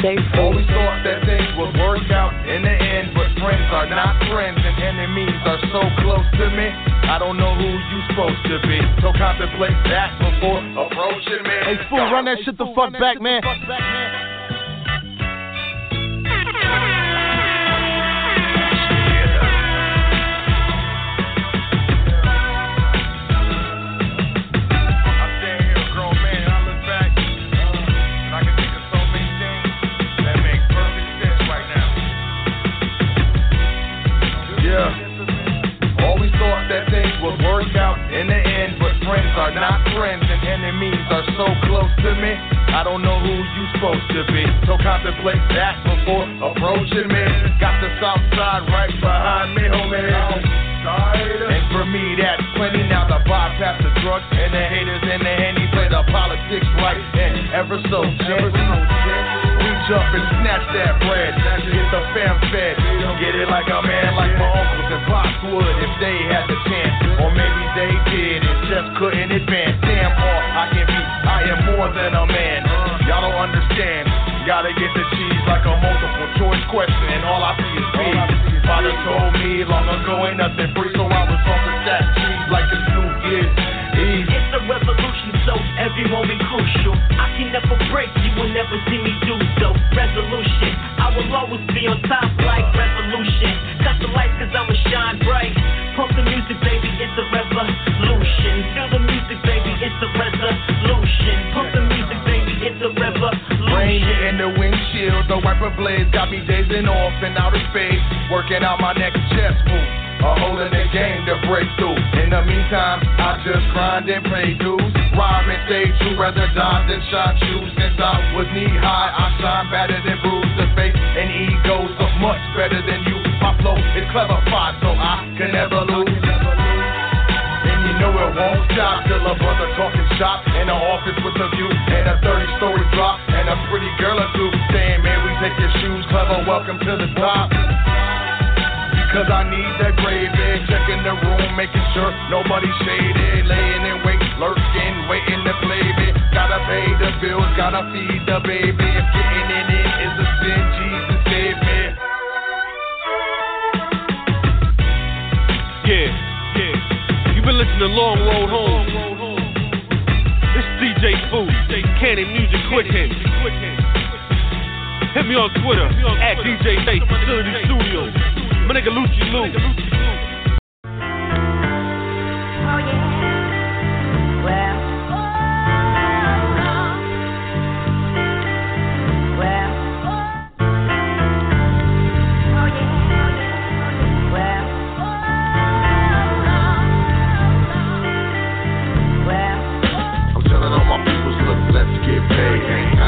Always thought that things would work out in the end, but friends are not friends and enemies are so close to me. I don't know who you supposed to be, so contemplate that before approaching me. Hey fool, run that shit the fuck back, man. In the end, but friends are not friends and enemies are so close to me. I don't know who you supposed to be, so contemplate that before approaching me. Got the south side right behind me, homie. And for me, that's plenty. Now the bypass the drugs and the haters in the hand. He play the politics right and ever so gently. Reach up and snatch that bread, get the fam fed. Get it like a man, like my uncles and pops would if they had the chance. Or maybe they did and just couldn't advance. Damn all I can be, I am more than a man. Y'all don't understand. Gotta get the cheese like a multiple choice question, and all I see is beef. Father told me long ago ain't nothing free, so I was off with that cheese like it's New Year's Eve. It's a revolution, so every moment crucial. I can never break, you will never see me do so. Resolution, I will always be on top like revolution. Cut the lights cause I'ma shine bright. Pump the music, baby, it's a revolution. Feel the music, baby, it's a resolution. Pump the music, baby, it's a revolution. Rain in the windshield, the wiper blades got me dazing off in outer space, working out my next chess move, a hole in the game to break through. In the meantime, I just grind and pay dues, rhyme and stay true, rather die than shine shoes. Since I was knee high, I shine better than bruise. The face and egos are much better than you. My flow is clever, so I can never lose. No, it won't stop till a brother talking shop in the office with a view and a 30-story drop and a pretty girl or two saying, man, we take your shoes, clever, welcome to the top. Because I need that gravy, checking the room, making sure nobody's shaded, laying in wait, lurking, waiting to play it. Gotta pay the bills, gotta feed the baby. If getting in it is a sin, Jesus save me. Yeah. You've been listening to Long Road Home. It's DJ Foo, Cannon Music Quick Hits. Hit me on Twitter at DJ Day Facility Studios. My nigga Lucci Lou. Oh yeah.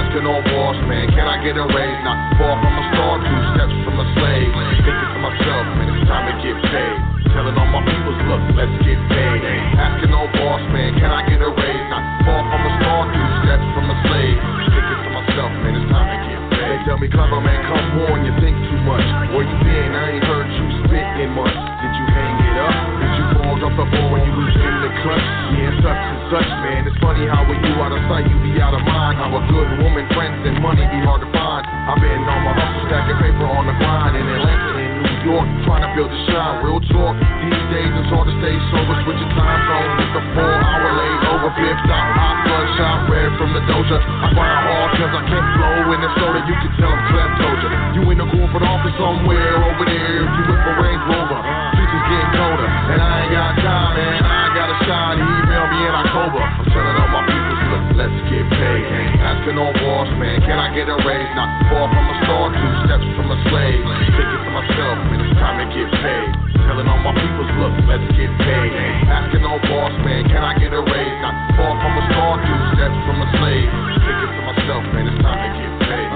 Asking on boss, man, can I get a raise? Not far from a star, 2 steps from a slave. Thinking to myself, man, it's time to get paid. Telling all my peoples, look, let's get paid. Asking on boss, man, can I get a raise? Not far from a star, 2 steps from a slave. Thinking to myself, man, it's time to get paid. They tell me, clever man, come on, you think too much. Where you been? I ain't heard you spit in much. Did you hang it up? Did you fall off the ball when you was in the clutch? Yeah, such and such, man. It's funny how when you out of sight, you be out of mind. How a good woman, friends, and money be hard to find. I've been on my hustle, stacking paper on the grind. In Atlanta, in New York, trying to build a shine. Real talk, these days it's hard to stay sober. Switch your time zone, it's a 4-hour layover. Flipped out, hot blood shot, red from the doja. I find hard cause I can't flow in the soda. You can tell I'm kleptoja. You in the corporate office somewhere over there. If you with a Range Rover, future's getting colder. And I ain't got time, man, I ain't got a shine. Email me in October. I'm telling all my people, look, let's get paid. Asking on boss, man, can I get a raise? Not far from a star, 2 steps from a slave. Thinking to myself, man, it's time to get paid. Telling all my people, look, let's get paid. Asking on boss, man, can I get a raise? Not far from a star, 2 steps from a slave. Thinking to myself, man, it's time to get paid.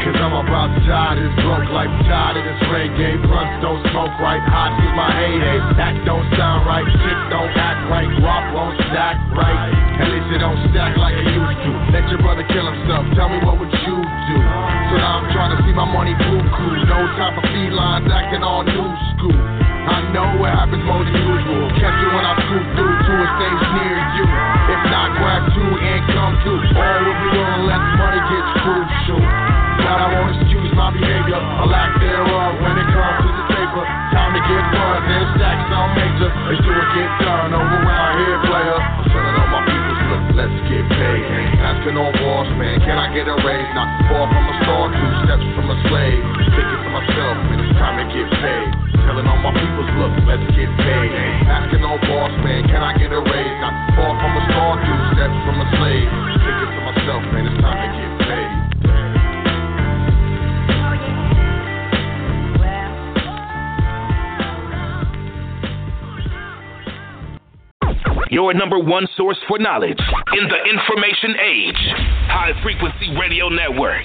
Cause I'm about to die, this broke life tied in this reggae. Blunts don't smoke right, hot is my heyday. That don't sound right, shit don't act right. Guap won't stack right, at least it don't stack like it used to. Let your brother kill himself, tell me what would you do? So now I'm trying to see my money blue cool. No time for felines acting all new school. I know what happens more than usual. Catch you when I scoop through to a stage near you. If not, grab two and come to. All will be on, let money get crucial. Now stairways, not far from a star, 2 steps from a slave. Thinking for myself, and it's time to get paid. Telling all my people's look, let's get paid. Asking all boss man, can I get a raise? Not far from a star, 2 steps from a slave. Thinking for myself, man, it's time to get paid. Your number one source for knowledge in the information age. High Frequency Radio Network.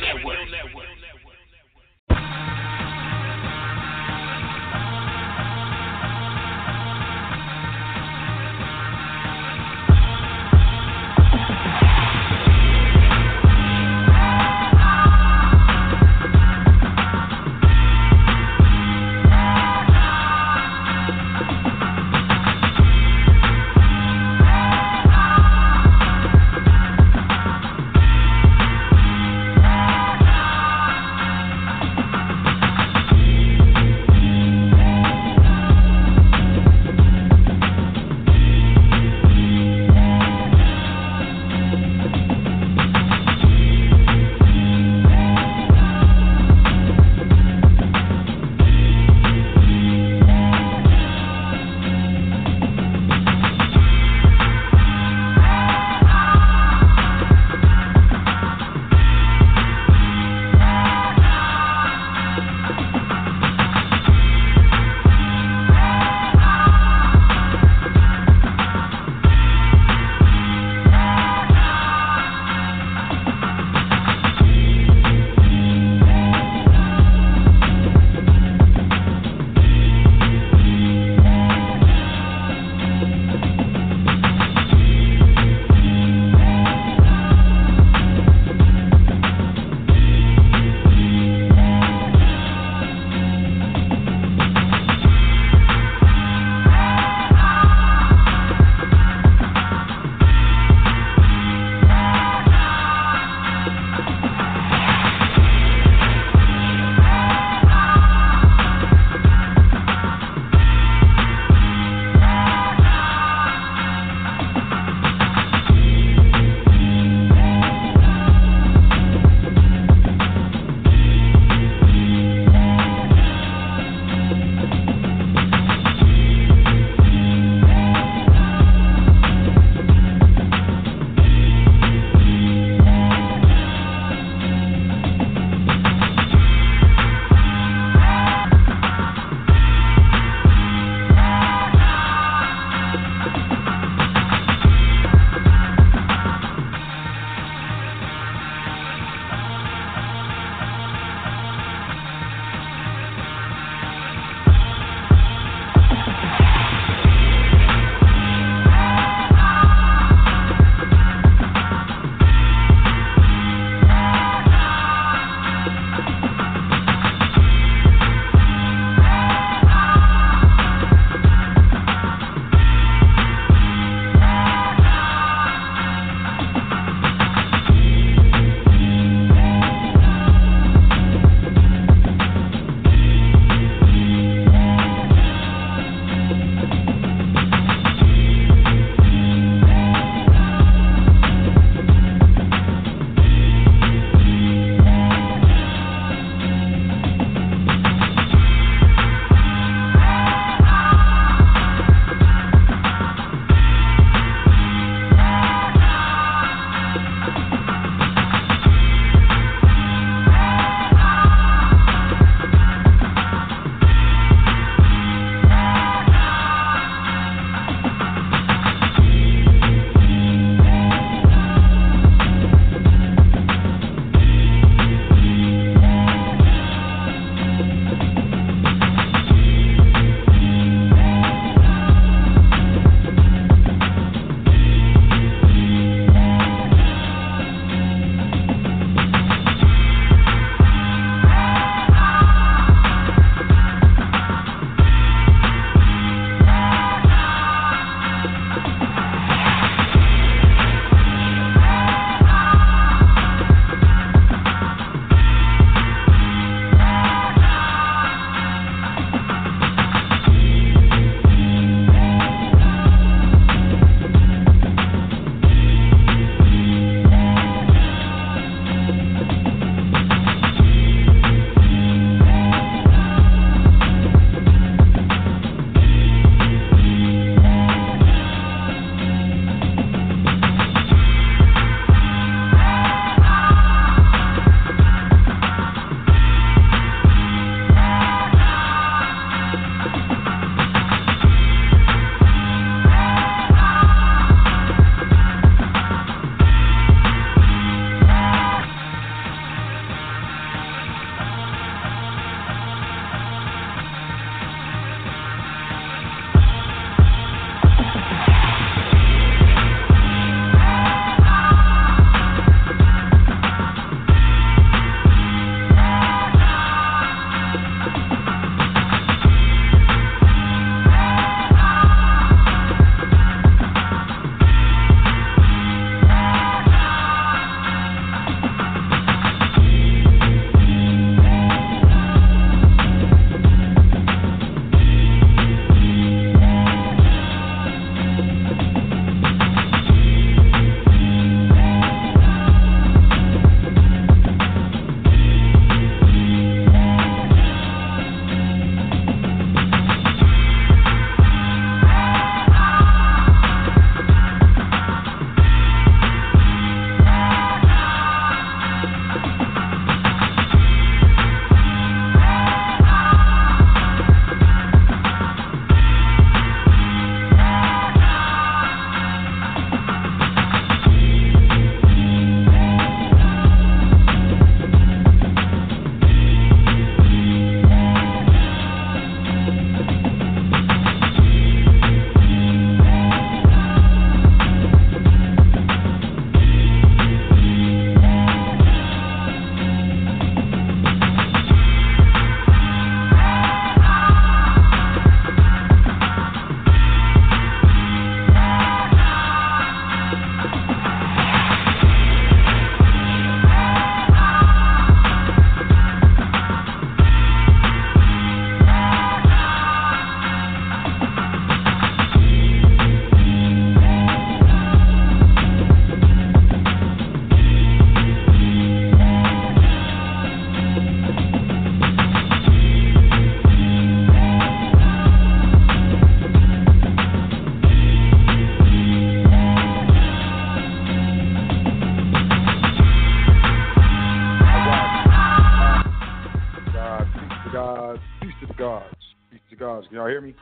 pause. Can y'all hear me?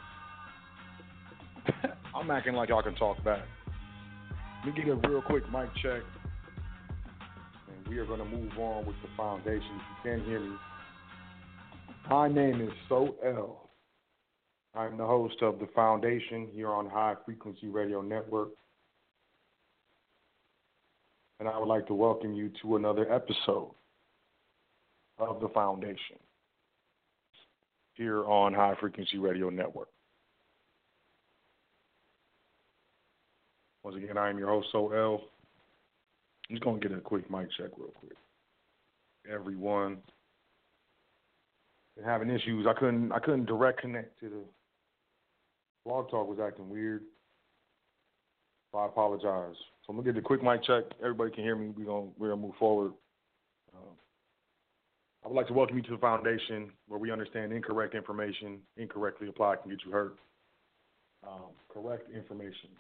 I'm acting like y'all can talk back. Let me get a real quick mic check. And we are going to move on with the foundation. If you can hear me. My name is Sot-El. I'm the host of the foundation here on High Frequency Radio Network. And I would like to welcome you to another episode of the foundation here on High Frequency Radio Network. Once again, I am your host, Sot-El. I'm just going to get a quick mic check real quick. Everyone been having issues. I couldn't direct connect to the blog talk. Was acting weird. So I apologize. So I'm going to get a quick mic check. Everybody can hear me. We're going to move forward. I would like to welcome you to the foundation where we understand incorrect information, incorrectly applied can get you hurt. Correct information,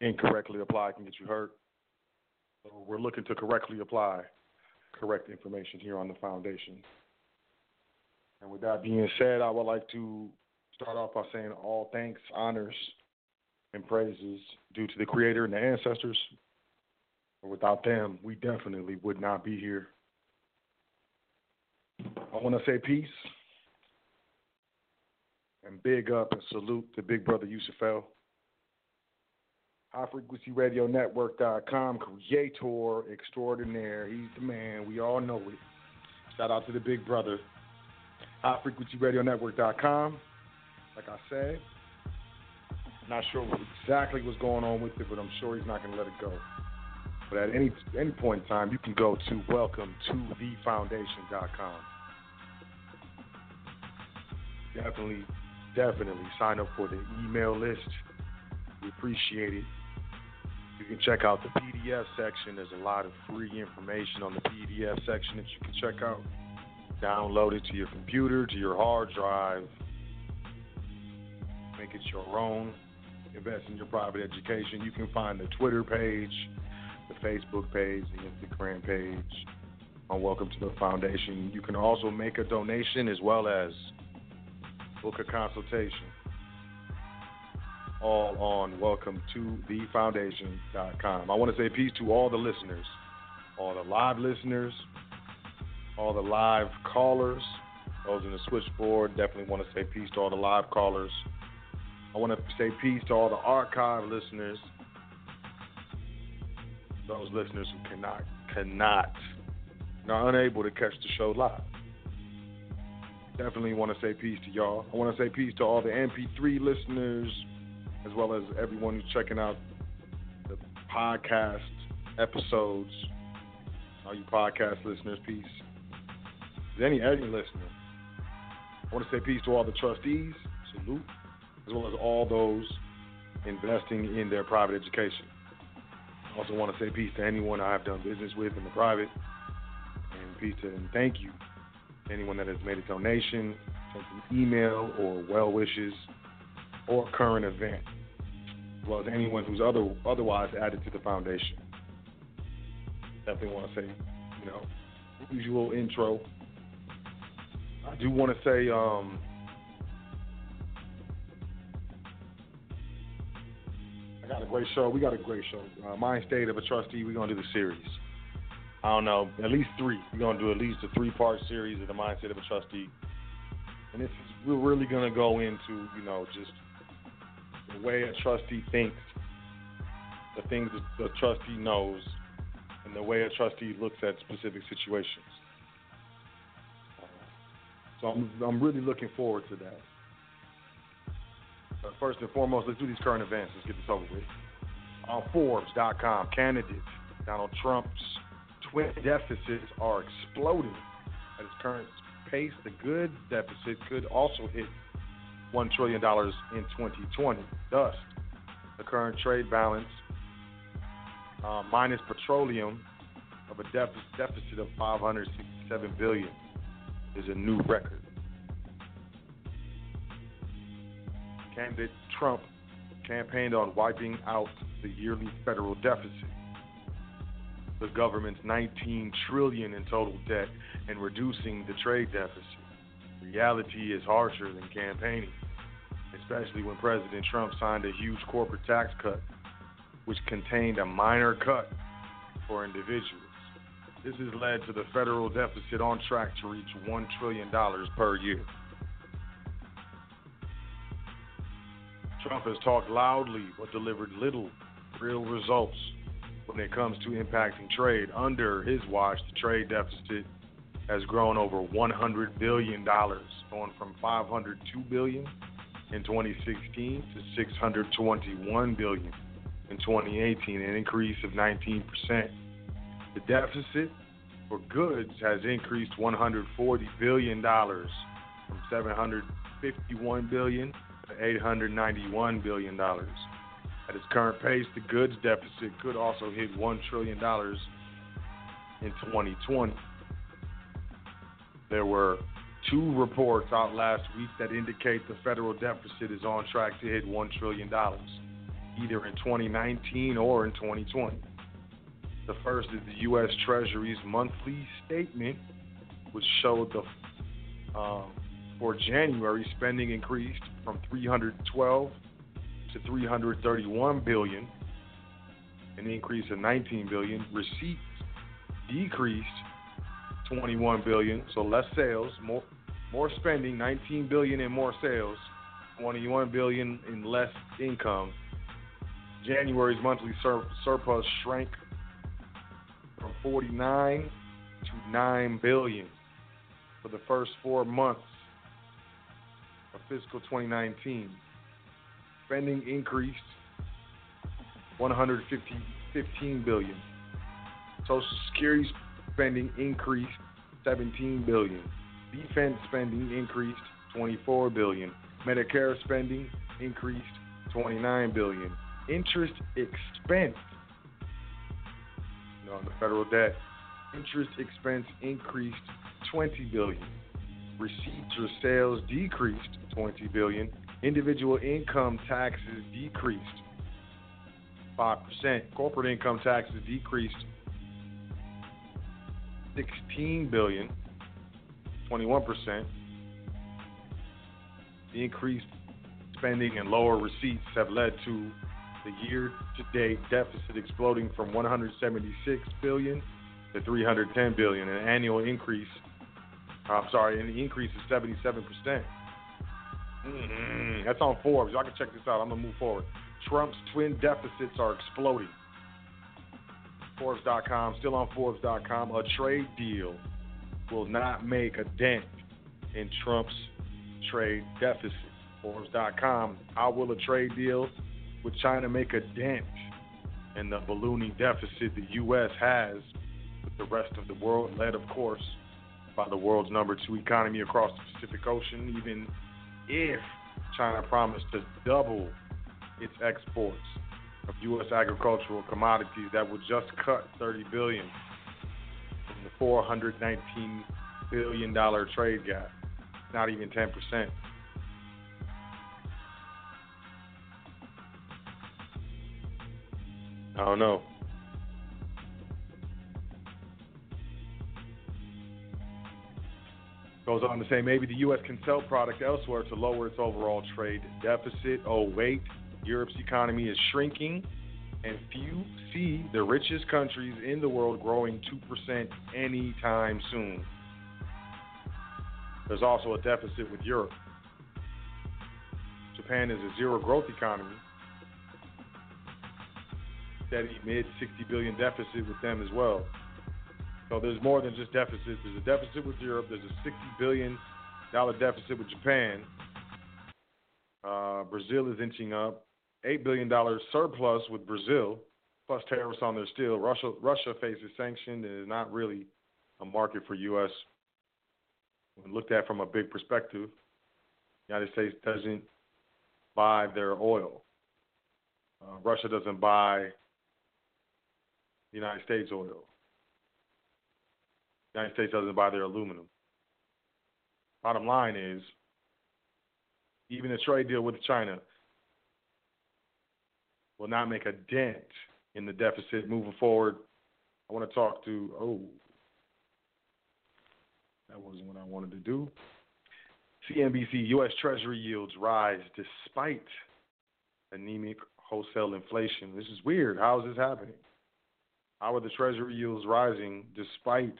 incorrectly applied can get you hurt. So we're looking to correctly apply correct information here on the foundation. And with that being said, I would like to start off by saying all thanks, honors, and praises due to the Creator and the ancestors. Without them, we definitely would not be here. I want to say peace and big up and salute to Big Brother Yusuf-El. HighFrequencyRadioNetwork.com, creator extraordinaire. He's the man. We all know it. Shout out to the Big Brother. HighFrequencyRadioNetwork.com. Like I said, not sure exactly what's going on with it, but I'm sure he's not going to let it go. But at any point in time, you can go to welcometothefoundation.com. Definitely sign up for the email list. We appreciate it. You can check out the PDF section. There's a lot of free information on the PDF section that you can check out. Download it to your computer, to your hard drive. Make it your own. Invest in your private education. You can find the Twitter page, the Facebook page, the Instagram page on Welcome to the Foundation. You can also make a donation as well as book a consultation. All on welcometothefoundation.com. I want to say peace to all the listeners, all the live listeners, all the live callers, those in the switchboard. Definitely want to say peace to all the live callers. I want to say peace to all the archive listeners, those listeners who are unable to catch the show live. Definitely want to say peace to y'all. I want to say peace to all the MP3 listeners, as well as everyone who's checking out the podcast episodes. All you podcast listeners, peace. Any listener. I want to say peace to all the trustees, salute, as well as all those investing in their private education. I also want to say peace to anyone I have done business with in the private, and peace to and thank you. Anyone that has made a donation, sent an email or well wishes or current event, as well as anyone who's otherwise added to the foundation. Definitely want to say, usual intro. I do want to say, I got a great show. We got a great show. Mind State of a Trustee. We're going to do the series. I don't know, at least three. We're going to do at least a three-part series of the Mindset of a Trustee. And this is, we're really going to go into, just the way a trustee thinks, the things that the trustee knows, and the way a trustee looks at specific situations. So I'm really looking forward to that. But first and foremost, let's do these current events. Let's get this over with. On Forbes.com, candidate Donald Trump's twin deficits are exploding at its current pace. The goods deficit could also hit $1 trillion in 2020. Thus, the current trade balance minus petroleum of a deficit of $567 billion is a new record. Candidate Trump campaigned on wiping out the yearly federal deficit, the government's $19 trillion in total debt, and reducing the trade deficit. Reality is harsher than campaigning, especially when President Trump signed a huge corporate tax cut, which contained a minor cut for individuals. This has led to the federal deficit on track to reach $1 trillion per year. Trump has talked loudly but delivered little real results when it comes to impacting trade. Under his watch, the trade deficit has grown over $100 billion, going from $502 billion in 2016 to $621 billion in 2018, an increase of 19%. The deficit for goods has increased $140 billion, from $751 billion to $891 billion. At its current pace, the goods deficit could also hit $1 trillion in 2020. There were two reports out last week that indicate the federal deficit is on track to hit $1 trillion, either in 2019 or in 2020. The first is the U.S. Treasury's monthly statement, which showed the for January spending increased from $312 to $331 billion, an increase of $19 billion. Receipts decreased $21 billion, so less sales, more spending, $19 billion in more sales, $21 billion in less income. January's monthly surplus shrank from 49 to 9 billion for the first 4 months of fiscal 2019. Spending increased $115 billion. Social Security spending increased $17 billion. Defense spending increased $24 billion. Medicare spending increased $29 billion. Interest expense on the federal debt, interest expense increased $20 billion. Receipts or sales decreased $20 billion. Individual income taxes decreased 5%. Corporate income taxes decreased $16 billion, 21%. The increased spending and lower receipts have led to the year-to-date deficit exploding from $176 billion to $310 billion, an annual increase. An increase of 77%. That's on Forbes. Y'all can check this out. I'm gonna move forward. Trump's twin deficits are exploding. Forbes.com, still on Forbes.com. A trade deal will not make a dent in Trump's trade deficit. Forbes.com. How will a trade deal with China make a dent in the ballooning deficit the U.S. has with the rest of the world, led, of course, by the world's #2 economy across the Pacific Ocean, even if China promised to double its exports of U.S. agricultural commodities that would just cut $30 billion from the $419 billion trade gap, not even 10%. I don't know. Goes on to say maybe the U.S. can sell product elsewhere to lower its overall trade deficit. Oh, wait. Europe's economy is shrinking, and few see the richest countries in the world growing 2% anytime soon. There's also a deficit with Europe. Japan is a zero-growth economy. Steady mid-$60 billion deficit with them as well. So there's more than just deficits. There's a deficit with Europe. There's a $60 billion deficit with Japan. Brazil is inching up. $8 billion surplus with Brazil, plus tariffs on their steel. Russia faces sanctions and is not really a market for U.S. When looked at from a big perspective, the United States doesn't buy their oil. Russia doesn't buy United States oil. The United States doesn't buy their aluminum. Bottom line is, even a trade deal with China will not make a dent in the deficit moving forward. I want to talk to, that wasn't what I wanted to do. CNBC, U.S. Treasury yields rise despite anemic wholesale inflation. This is weird. How is this happening? How are the Treasury yields rising despite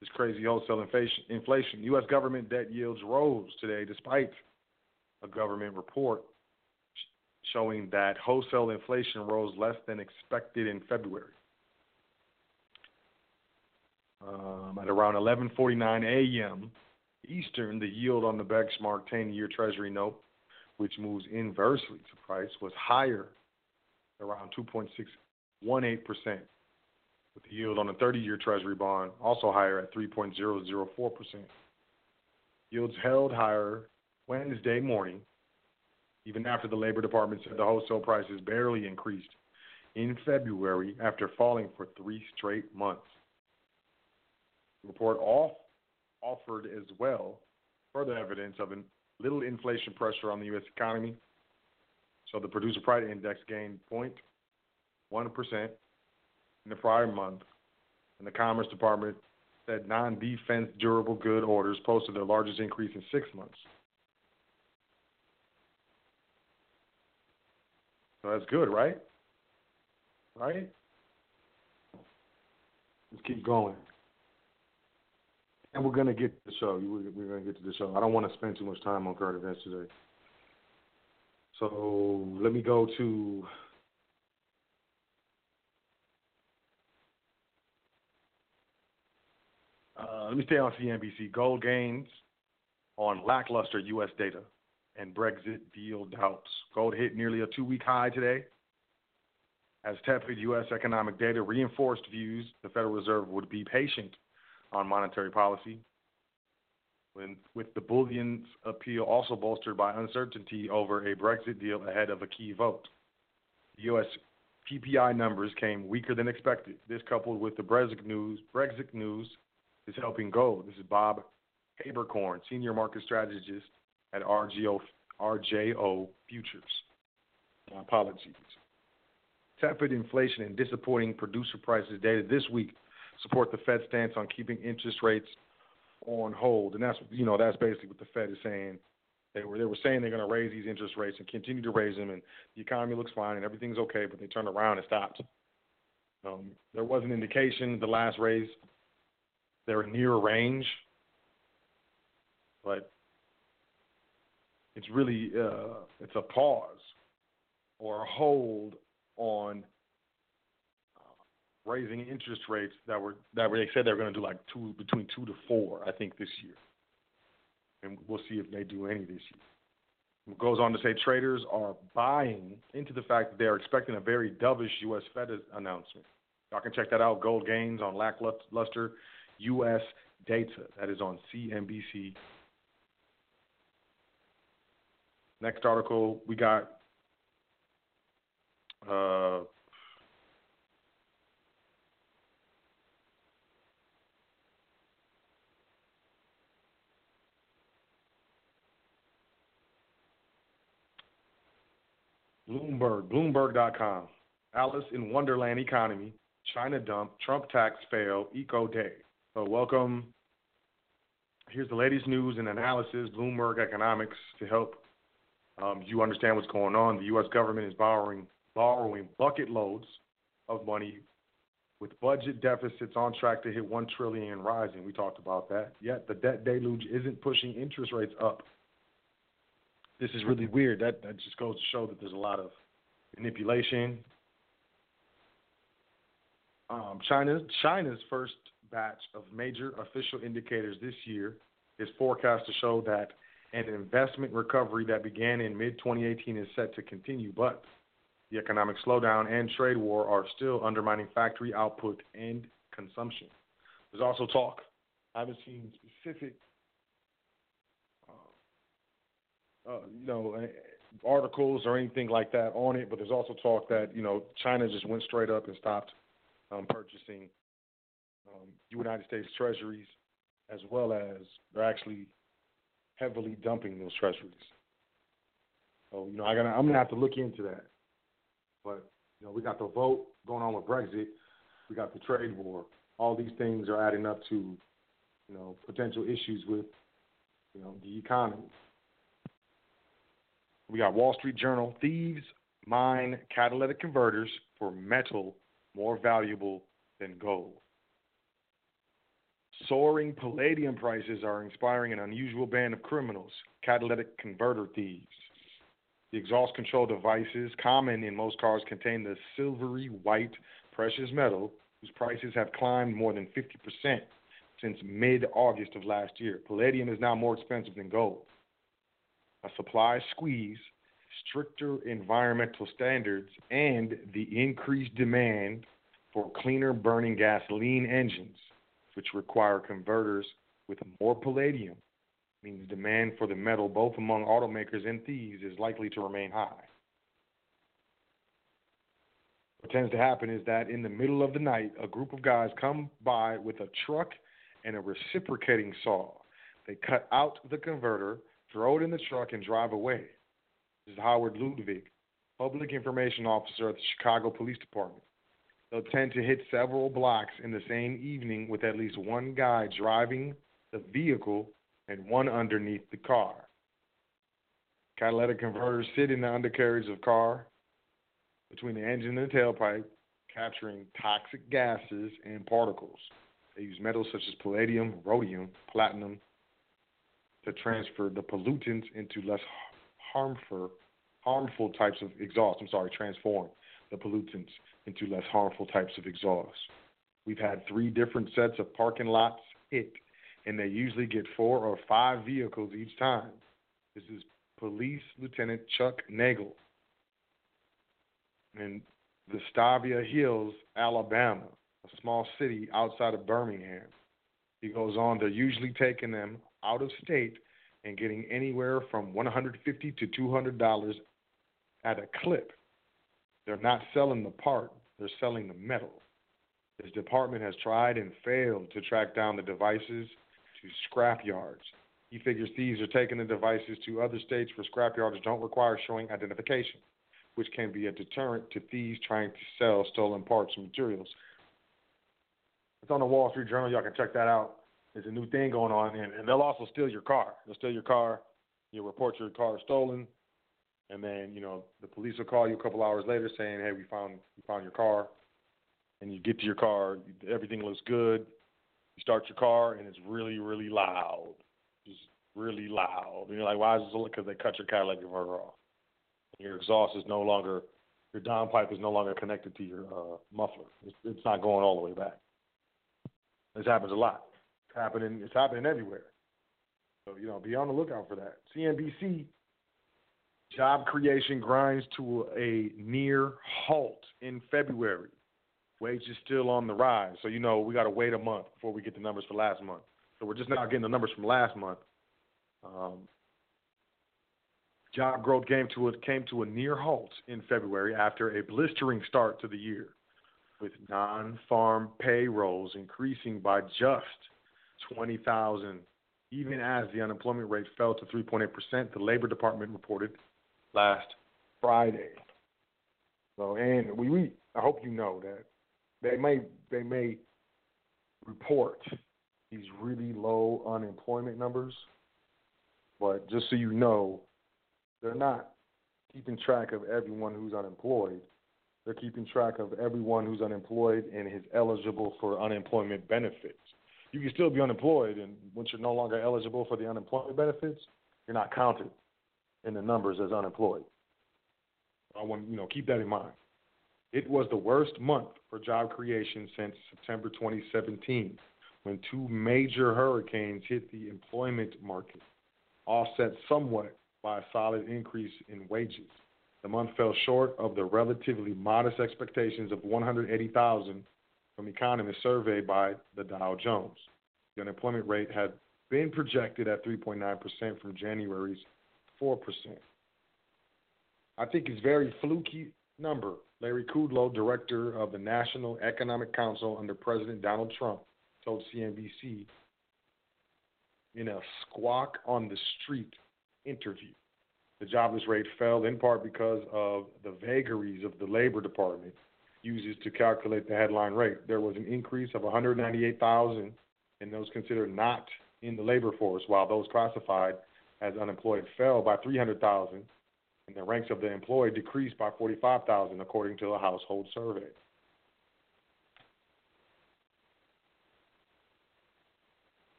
this crazy wholesale inflation? U.S. government debt yields rose today despite a government report showing that wholesale inflation rose less than expected in February. At around 11:49 a.m. Eastern, the yield on the benchmark 10-year Treasury note, which moves inversely to price, was higher, around 2.618%, with the yield on the 30-year Treasury bond also higher at 3.004%. Yields held higher Wednesday morning, even after the Labor Department said the wholesale prices barely increased in February after falling for 3 straight months. The report offered as well further evidence of little inflation pressure on the U.S. economy. So the Producer Price Index gained 0.1% in the prior month, and the Commerce Department said non-defense durable good orders posted their largest increase in 6 months. So that's good, right? Right? Let's keep going. And we're going to get to the show. We're going to get to the show. I don't want to spend too much time on current events today. So let me go to let me stay on CNBC. Gold gains on lackluster U.S. data and Brexit deal doubts. Gold hit nearly a 2-week high today as tepid U.S. economic data reinforced views the Federal Reserve would be patient on monetary policy, with the bullion's appeal also bolstered by uncertainty over a Brexit deal ahead of a key vote. The U.S. PPI numbers came weaker than expected. This, coupled with the Brexit news, is helping gold. This is Bob Haberkorn, senior market strategist at RJO Futures. My apologies. Tepid inflation and disappointing producer prices data this week support the Fed stance on keeping interest rates on hold, and that's basically what the Fed is saying. They were saying they're going to raise these interest rates and continue to raise them, and the economy looks fine and everything's okay, but they turned around and stopped. There was an indication the last raise they were near range, but it's really it's a pause or a hold on raising interest rates that were they said they were going to do between 2 to 4, I think, this year, and we'll see if they do any this year. It goes on to say traders are buying into the fact that they're expecting a very dovish U.S. Fed announcement. Y'all can check that out. Gold gains on lackluster U.S. data. That is on CNBC. Next article we got. Bloomberg.com. Alice in Wonderland economy. China dump. Trump tax fail. Eco day. So welcome. Here's the latest news and analysis. Bloomberg Economics to help you understand what's going on. The U.S. government is borrowing bucket loads of money, with budget deficits on track to hit $1 trillion and rising. We talked about that. Yet the debt deluge isn't pushing interest rates up. This is really weird. That just goes to show that there's a lot of manipulation. China's first batch of major official indicators this year is forecast to show that an investment recovery that began in mid-2018 is set to continue, but the economic slowdown and trade war are still undermining factory output and consumption. There's also talk. I haven't seen specific articles or anything like that on it, but there's also talk that, China just went straight up and stopped purchasing United States treasuries, as well as they're actually heavily dumping those treasuries. So, I'm going to have to look into that. But, we got the vote going on with Brexit. We got the trade war. All these things are adding up to, potential issues with you know, the economy. We got Wall Street Journal, thieves mine catalytic converters for metal more valuable than gold. Soaring palladium prices are inspiring an unusual band of criminals, catalytic converter thieves. The exhaust control devices common in most cars contain the silvery white precious metal, whose prices have climbed more than 50% since mid-August of last year. Palladium is now more expensive than gold. A supply squeeze, stricter environmental standards, and the increased demand for cleaner burning gasoline engines, which require converters with more palladium, means demand for the metal both among automakers and thieves is likely to remain high. What tends to happen is that in the middle of the night, a group of guys come by with a truck and a reciprocating saw. They cut out the converter, throw it in the truck, and drive away. This is Howard Ludwig, public information officer at the Chicago Police Department. They'll tend to hit several blocks in the same evening with at least one guy driving the vehicle and one underneath the car. Catalytic converters sit in the undercarriage of the car between the engine and the tailpipe, capturing toxic gases and particles. They use metals such as palladium, rhodium, platinum to transfer the pollutants into less harmful types of exhaust. Transform the pollutants into less harmful types of exhaust. We've had three different sets of parking lots hit, and they usually get 4 or 5 vehicles each time. This is Police Lieutenant Chuck Nagle in the Vestavia Hills, Alabama, a small city outside of Birmingham. He goes on, they're usually taking them out of state and getting anywhere from $150 to $200 at a clip. They're not selling the part, they're selling the metal. This department has tried and failed to track down the devices to scrap yards. He figures thieves are taking the devices to other states where scrap yards don't require showing identification, which can be a deterrent to thieves trying to sell stolen parts and materials. It's on the Wall Street Journal. Y'all can check that out. There's a new thing going on, and they'll also steal your car. They'll steal your car. You'll report your car stolen. And then, you know, the police will call you a couple hours later saying, hey, we found your car. And you get to your car, everything looks good. You start your car, and it's really, really loud. Just really loud. And you're like, why is this? Because they cut your catalytic converter off. And your exhaust is no longer, your downpipe is no longer connected to your muffler. It's not going all the way back. This happens a lot. It's happening everywhere. So, you know, be on the lookout for that. CNBC. Job creation grinds to a near halt in February. Wages still on the rise. So, you know, we got to wait a month before we get the numbers for last month. So we're just now getting the numbers from last month. Job growth came to a near halt in February after a blistering start to the year, with non-farm payrolls increasing by just 20,000, even as the unemployment rate fell to 3.8%, the Labor Department reported last Friday. So, and we I hope you know that they may report these really low unemployment numbers, but just so you know, they're not keeping track of everyone who's unemployed. They're keeping track of everyone who's unemployed and is eligible for unemployment benefits. You can still be unemployed, and once you're no longer eligible for the unemployment benefits, you're not counted in the numbers as unemployed. I want keep that in mind. It was the worst month for job creation since September 2017, when 2 major hurricanes hit the employment market, offset somewhat by a solid increase in wages. The month fell short of the relatively modest expectations of 180,000 from economists surveyed by the Dow Jones. The unemployment rate had been projected at 3.9% from January's 4%. I think it's a very fluky number. Larry Kudlow, director of the National Economic Council under President Donald Trump, told CNBC in a Squawk on the Street interview. The jobless rate fell in part because of the vagaries of the Labor Department uses to calculate the headline rate. There was an increase of 198,000 in those considered not in the labor force, while those classified as unemployed fell by 300,000, and the ranks of the employed decreased by 45,000, according to a household survey.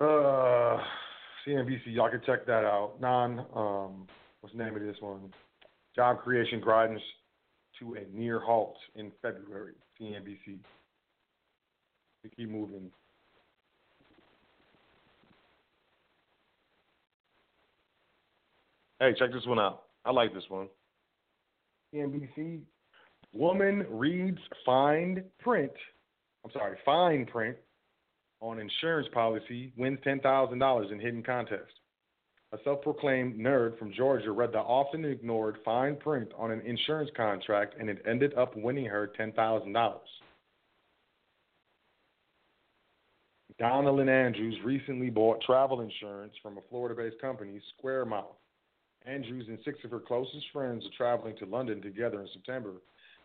CNBC, y'all can check that out. What's the name of this one? Job creation grinds to a near halt in February. CNBC. We keep moving. Hey, check this one out. I like this one. CNBC. Woman reads fine print on insurance policy, wins $10,000 in hidden contest. A self-proclaimed nerd from Georgia read the often ignored fine print on an insurance contract, and it ended up winning her $10,000. Donalyn Andrews recently bought travel insurance from a Florida-based company, Squaremouth. Andrews and six of her closest friends are traveling to London together in September,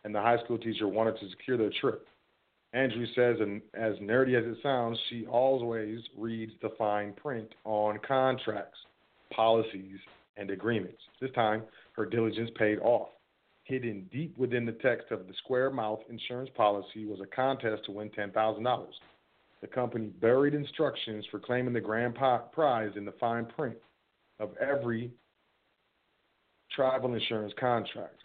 and the high school teacher wanted to secure their trip. Andrew says, and as nerdy as it sounds, she always reads the fine print on contracts, policies, and agreements. This time, her diligence paid off. Hidden deep within the text of the Squaremouth insurance policy was a contest to win $10,000. The company buried instructions for claiming the grand prize in the fine print of every travel insurance contract.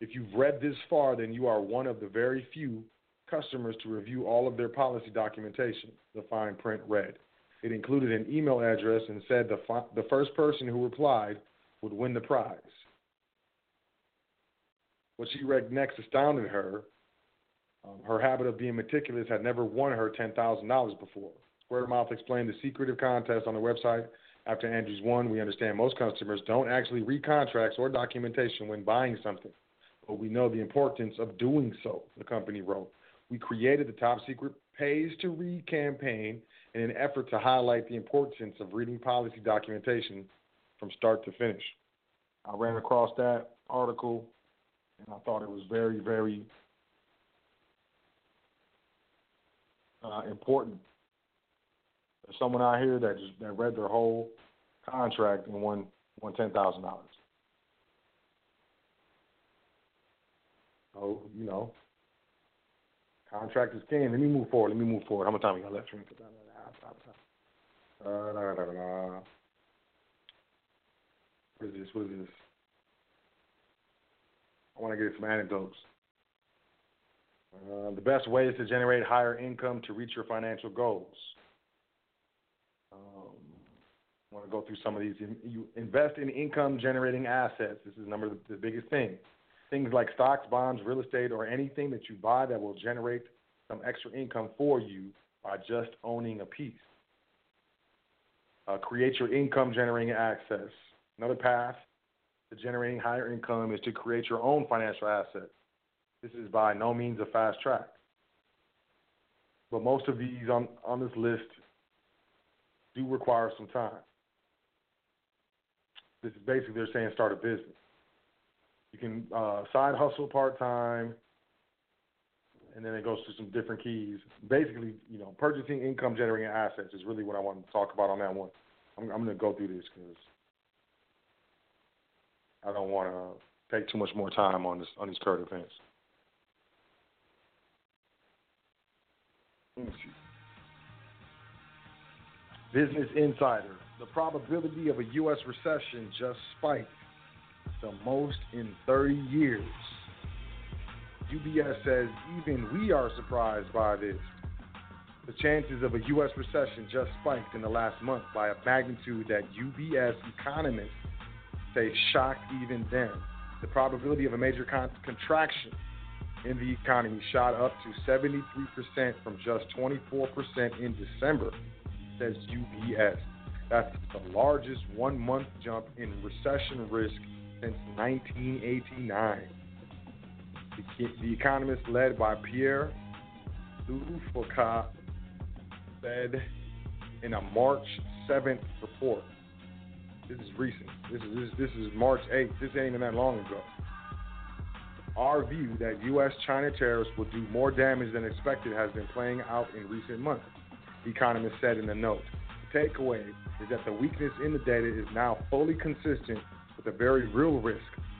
If you've read this far, then you are one of the very few customers to review all of their policy documentation, the fine print read. It included an email address and said the first person who replied would win the prize. What she read next astounded her. Her habit of being meticulous had never won her $10,000 before. Squaremouth explained the secretive contest on the website. After Andrews won, we understand most customers don't actually read contracts or documentation when buying something, but we know the importance of doing so, the company wrote. We created the top secret pays-to-read campaign in an effort to highlight the importance of reading policy documentation from start to finish. I ran across that article, and I thought it was very, very important. There's someone out here that read their whole contract and won $10,000. So, you know, contract is king. Let me move forward. How much time we got left? What is this? I want to get some anecdotes. The best way is to generate higher income to reach your financial goals. I want to go through some of these. You invest in income-generating assets. This is the biggest thing. Things like stocks, bonds, real estate, or anything that you buy that will generate some extra income for you by just owning a piece. Create your income-generating assets. Another path to generating higher income is to create your own financial assets. This is by no means a fast track, but most of these on this list do require some time. This is basically they're saying start a business. You can side hustle part-time, and then it goes through some different keys. Basically, you know, purchasing income-generating assets is really what I want to talk about on that one. I'm going to go through this because I don't want to take too much more time on these current events. Let me see. Business Insider, the probability of a U.S. recession just spiked the most in 30 years. UBS says even we are surprised by this. The chances of a U.S. recession just spiked in the last month by a magnitude that UBS economists say shocked even them. The probability of a major contraction in the economy shot up to 73% from just 24% in December. Says UBS. That's the largest one-month jump in recession risk since 1989. The economist led by Pierre Loufoucault said in a March 7th report. This is recent. This is March 8th. This ain't even that long ago. Our view that U.S.-China tariffs will do more damage than expected has been playing out in recent months. the economist said in the note. The takeaway is that the weakness in the data is now fully consistent with the very real risk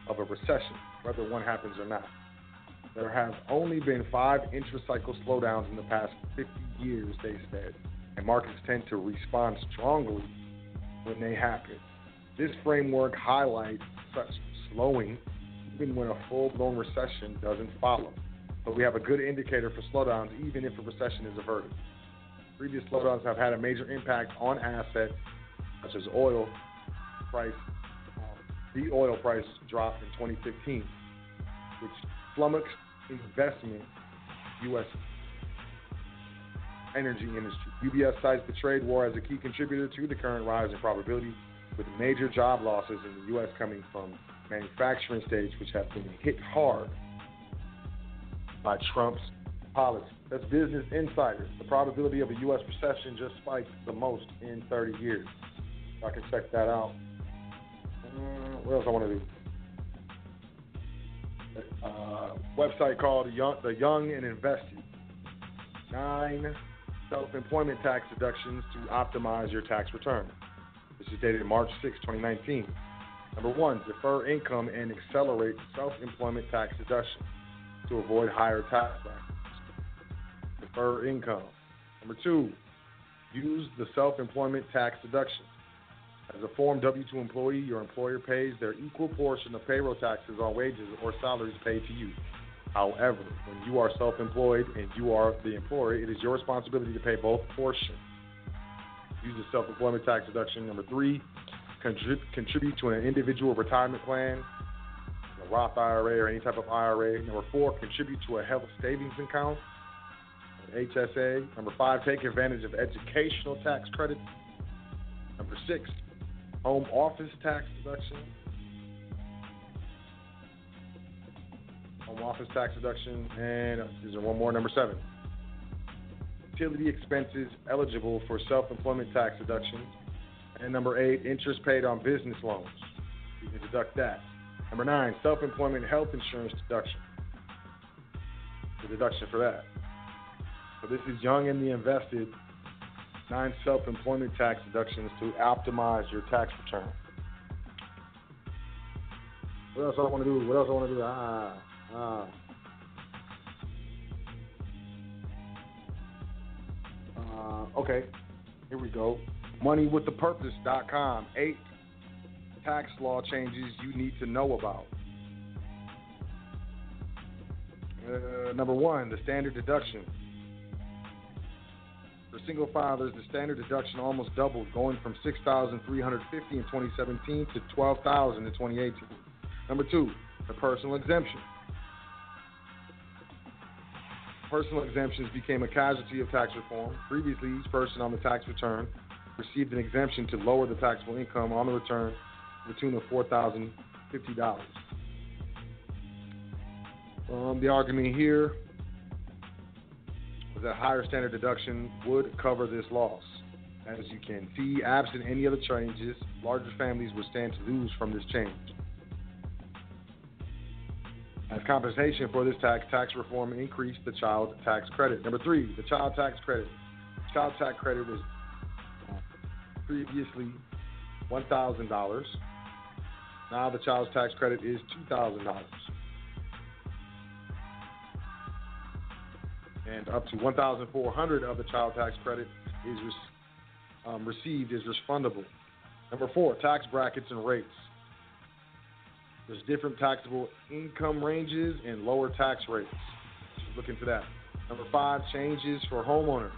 of a recession, whether one happens or not. There have only been 5 intra-cycle slowdowns in the past 50 years, they said, and markets tend to respond strongly when they happen. This framework highlights such slowing even when a full-blown recession doesn't follow. But we have a good indicator for slowdowns even if a recession is averted. Previous slowdowns have had a major impact on assets such as oil price. The oil price dropped in 2015, which flummoxed investment in U.S. energy industry. UBS cites the trade war as a key contributor to the current rise in probability, with major job losses in the U.S. coming from manufacturing stage, which have been hit hard by Trump's policy. That's Business Insider. The probability of a U.S. recession just spiked the most in 30 years. So I can check that out. What else I want to do? Website called The Young and Invested. 9 self-employment tax deductions to optimize your tax return. This is dated March 6, 2019. Number 1, defer income and accelerate self-employment tax deduction to avoid higher tax brackets. Defer income. Number 2, use the self-employment tax deduction. As a Form W-2 employee, your employer pays their equal portion of payroll taxes on wages or salaries paid to you. However, when you are self-employed and you are the employer, it is your responsibility to pay both portions. Use the self-employment tax deduction. Number 3, contribute to an individual retirement plan, a Roth IRA or any type of IRA. Number 4, contribute to a health savings account, an HSA. Number 5, take advantage of educational tax credits. Number 6, home office tax deduction. Home office tax deduction. And is there one more? Number 7. Utility expenses eligible for self-employment tax deduction. And Number 8, interest paid on business loans. You can deduct that. Number 9, self-employment health insurance deduction. The deduction for that. So this is Young and the Invested. 9 self-employment tax deductions to optimize your tax return. What else I want to do? Okay, here we go. Moneywiththepurpose.com. 8 tax law changes you need to know about. Number 1, the standard deduction. For single fathers, the standard deduction almost doubled, going from $6,350 in 2017 to $12,000 in 2018. Number 2, the personal exemption. Personal exemptions became a casualty of tax reform. Previously, each person on the tax return received an exemption to lower the taxable income on the return to the tune of $4,050. The argument here was that higher standard deduction would cover this loss. As you can see, absent any other changes, larger families would stand to lose from this change. As compensation for this tax, tax reform increased the child tax credit. Number 3, the child tax credit. Child tax credit was previously $1,000. Now the child tax credit is $2,000. And up to $1,400 of the child tax credit is received is refundable. Number 4, tax brackets and rates. There's different taxable income ranges and lower tax rates. Just look into that. Number 5, changes for homeowners.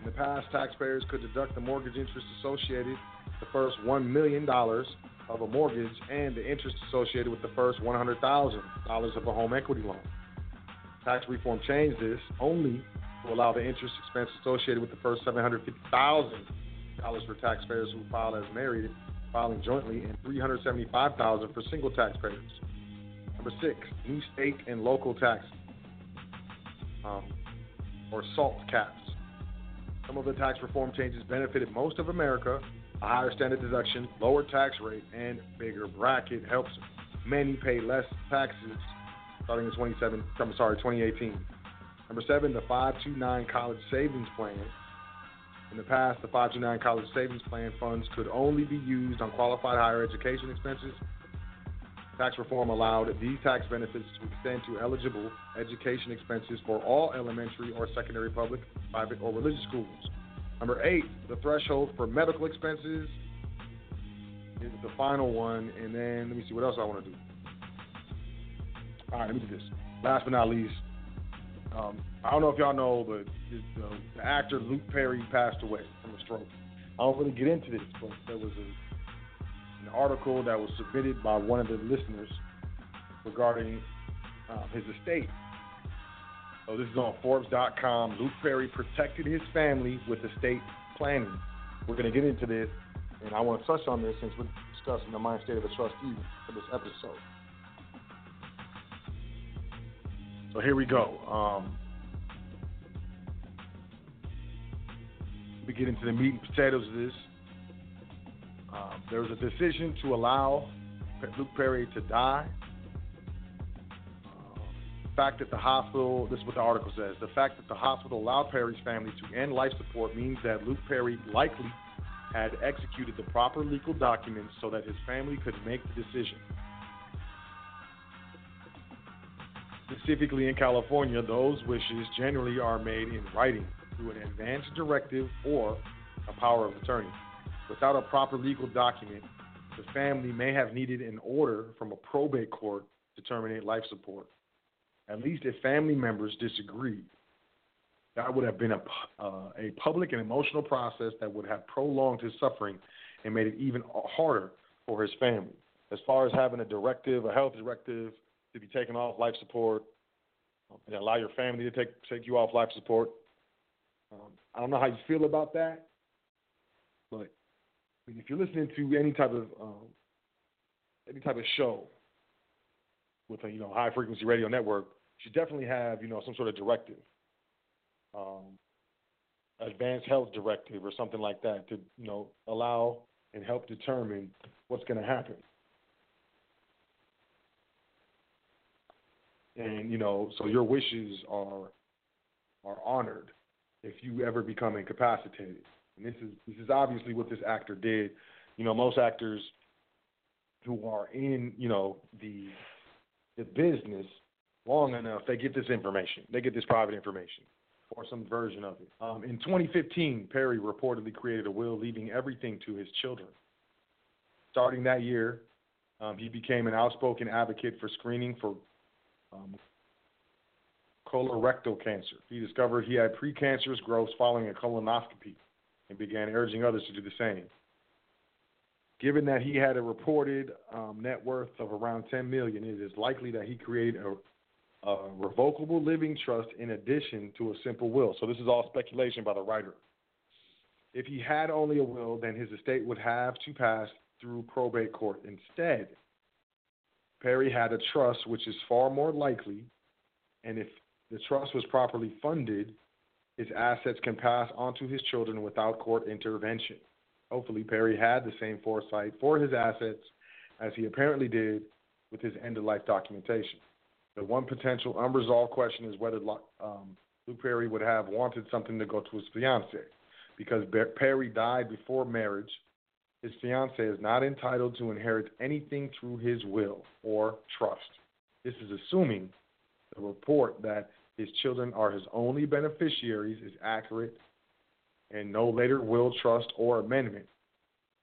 In the past, taxpayers could deduct the mortgage interest associated with the first $1 million of a mortgage and the interest associated with the first $100,000 of a home equity loan. Tax reform changed this only to allow the interest expense associated with the first $750,000 for taxpayers who file as married, filing jointly, and $375,000 for single taxpayers. Number 6, new state and local tax or SALT caps. Some of the tax reform changes benefited most of America. A higher standard deduction, lower tax rate, and bigger bracket helps many pay less taxes starting in 2018. Number 7, the 529 college savings plan. In the past, the 529 college savings plan funds could only be used on qualified higher education expenses. Tax reform allowed these tax benefits to extend to eligible education expenses for all elementary or secondary public, private, or religious schools. Number 8, the threshold for medical expenses is the final one. And then let me see what else I want to do. All right, let me do this. Last but not least, I don't know if y'all know, but the actor Luke Perry passed away from a stroke. I don't really get into this, but there was an article that was submitted by one of the listeners regarding his estate. So this is on Forbes.com. Luke Perry protected his family with estate planning. We're going to get into this, and I want to touch on this since we're discussing the mind state of a trustee for this episode. So here we go. We get into the meat and potatoes of this. There was a decision to allow Luke Perry to die. The fact that the hospital, this is what the article says, the fact that the hospital allowed Perry's family to end life support means that Luke Perry likely had executed the proper legal documents so that his family could make the decision. Specifically in California, those wishes generally are made in writing through an advance directive or a power of attorney. Without a proper legal document, the family may have needed an order from a probate court to terminate life support. At least if family members disagreed, that would have been a public and emotional process that would have prolonged his suffering and made it even harder for his family. As far as having a directive, a health directive, to be taken off life support and allow your family to take you off life support. I don't know how you feel about that, but I mean, if you're listening to any type of show with a high frequency radio network, you should definitely have some sort of directive, advanced health directive or something like that to allow and help determine what's going to happen. And, so your wishes are honored if you ever become incapacitated. And this is obviously what this actor did. Most actors who are in, the business long enough, they get this information. They get this private information or some version of it. In 2015, Perry reportedly created a will leaving everything to his children. Starting that year, he became an outspoken advocate for screening for colorectal cancer. He discovered he had precancerous growths following a colonoscopy and began urging others to do the same. Given that he had a reported net worth of around $10 million, it is likely that he created a revocable living trust in addition to a simple will. So this is all speculation by the writer. If he had only a will, then his estate would have to pass through probate court instead. Perry had a trust, which is far more likely, and if the trust was properly funded, his assets can pass on to his children without court intervention. Hopefully, Perry had the same foresight for his assets as he apparently did with his end-of-life documentation. The one potential unresolved question is whether Luke Perry would have wanted something to go to his fiancée. Because Perry died before marriage, his fiancée is not entitled to inherit anything through his will or trust. This is assuming the report that his children are his only beneficiaries is accurate and no later will, trust, or amendment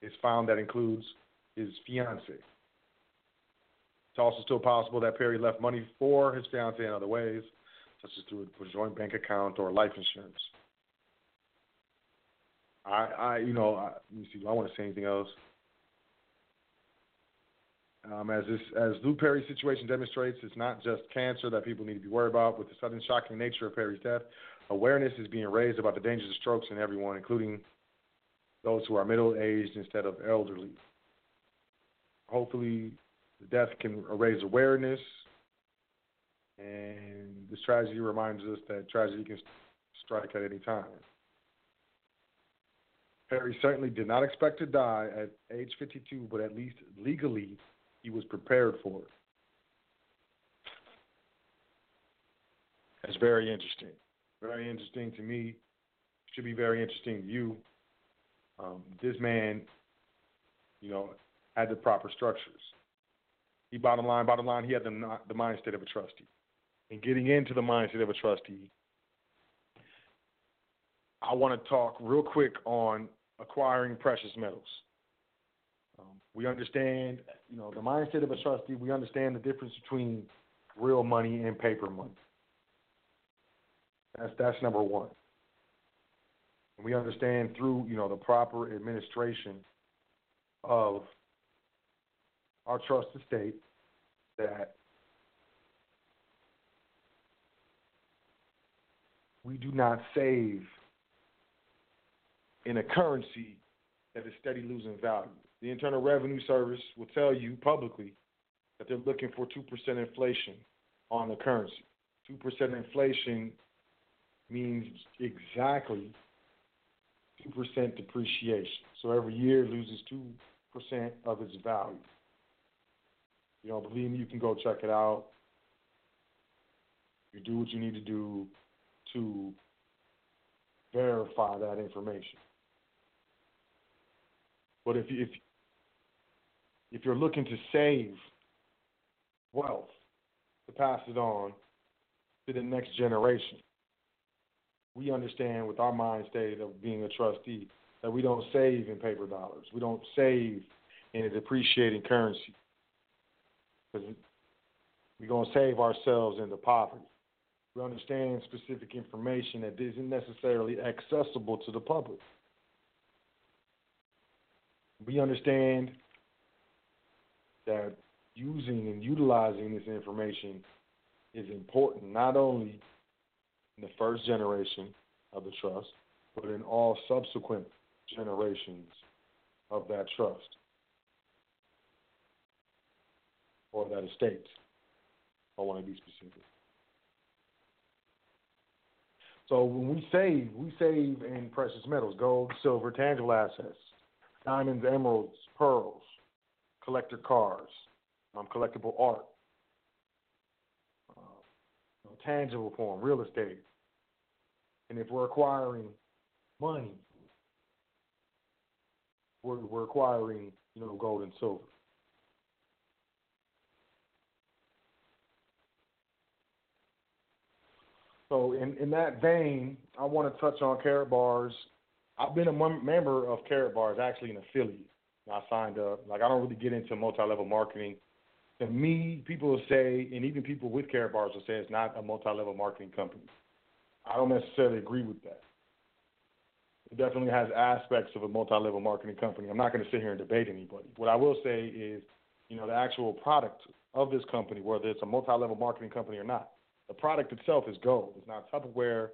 is found that includes his fiancée. It's also still possible that Perry left money for his fiancée in other ways, such as through a joint bank account or life insurance. Let me see. Do I want to say anything else? As Luke Perry's situation demonstrates, it's not just cancer that people need to be worried about. With the sudden shocking nature of Perry's death, awareness is being raised about the dangers of strokes in everyone, including those who are middle-aged instead of elderly. Hopefully, the death can raise awareness, and this tragedy reminds us that tragedy can strike at any time. Perry certainly did not expect to die at age 52, but at least legally he was prepared for it. That's very interesting. Very interesting to me. should be very interesting view. This man, you know, had the proper structures. He bottom line, he had the mind state of a trustee. And getting into the mindset of a trustee, I want to talk real quick on acquiring precious metals. We understand, you know, the mindset of a trustee, we understand the difference between real money and paper money. That's number one. And we understand through, you know, the proper administration of our trust estate that we do not save in a currency that is steady losing value. The Internal Revenue Service will tell you publicly that they're looking for 2% inflation on the currency. 2% inflation means exactly 2% depreciation. So every year it loses 2% of its value. You know, believe me, you can go check it out. You do what you need to do to verify that information. But if you're looking to save wealth to pass it on to the next generation, we understand with our mind state of being a trustee that we don't save in paper dollars. We don't save in a depreciating currency because we're going to save ourselves into poverty. We understand specific information that isn't necessarily accessible to the public. We understand that using and utilizing this information is important, not only in the first generation of the trust, but in all subsequent generations of that trust or that estate. I want to be specific. So when we save in precious metals, gold, silver, tangible assets, diamonds, emeralds, pearls, collector cars, collectible art, tangible form, real estate. And if we're acquiring money, we're acquiring, you know, gold and silver. So in that vein, I want to touch on Caratbars. I've been a member of Caratbars, actually an affiliate. I signed up. Like, I don't really get into multi-level marketing. To me, people will say, and even people with Caratbars will say, it's not a multi-level marketing company. I don't necessarily agree with that. It definitely has aspects of a multi-level marketing company. I'm not going to sit here and debate anybody. What I will say is, you know, the actual product of this company, whether it's a multi-level marketing company or not, the product itself is gold. It's not Tupperware.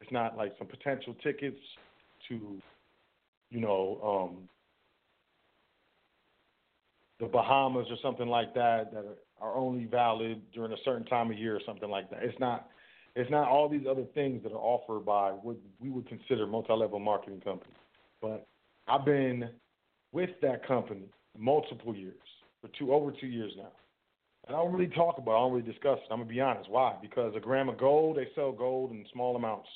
It's not like some potential tickets to, you know, the Bahamas or something like that that are only valid during a certain time of year or something like that. It's not all these other things that are offered by what we would consider multi-level marketing companies. But I've been with that company multiple years, over 2 years now. I don't really talk about it. I don't really discuss it. I'm going to be honest. Why? Because a gram of gold, they sell gold in small amounts.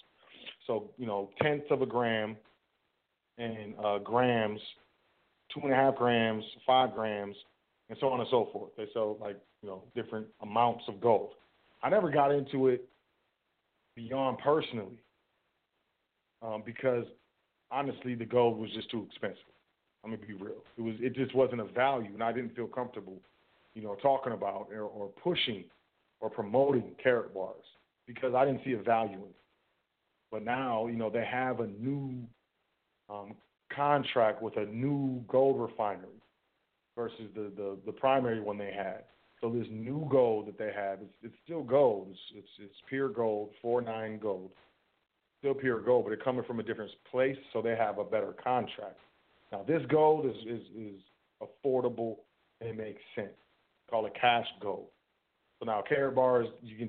So, you know, tenths of a gram and grams, 2.5 grams, 5 grams, and so on and so forth. They sell, like, you know, different amounts of gold. I never got into it beyond personally because, honestly, the gold was just too expensive. I'm going to be real. It just wasn't a value, and I didn't feel comfortable, you know, talking about or pushing or promoting Caratbars because I didn't see a value in it. But now, you know, they have a new contract with a new gold refinery versus the primary one they had. So this new gold that they have, it's still gold. It's pure gold, 4.9 gold. Still pure gold, but it's coming from a different place, so they have a better contract. Now, this gold is affordable and it makes sense. Call it cash gold. So now Caratbars, you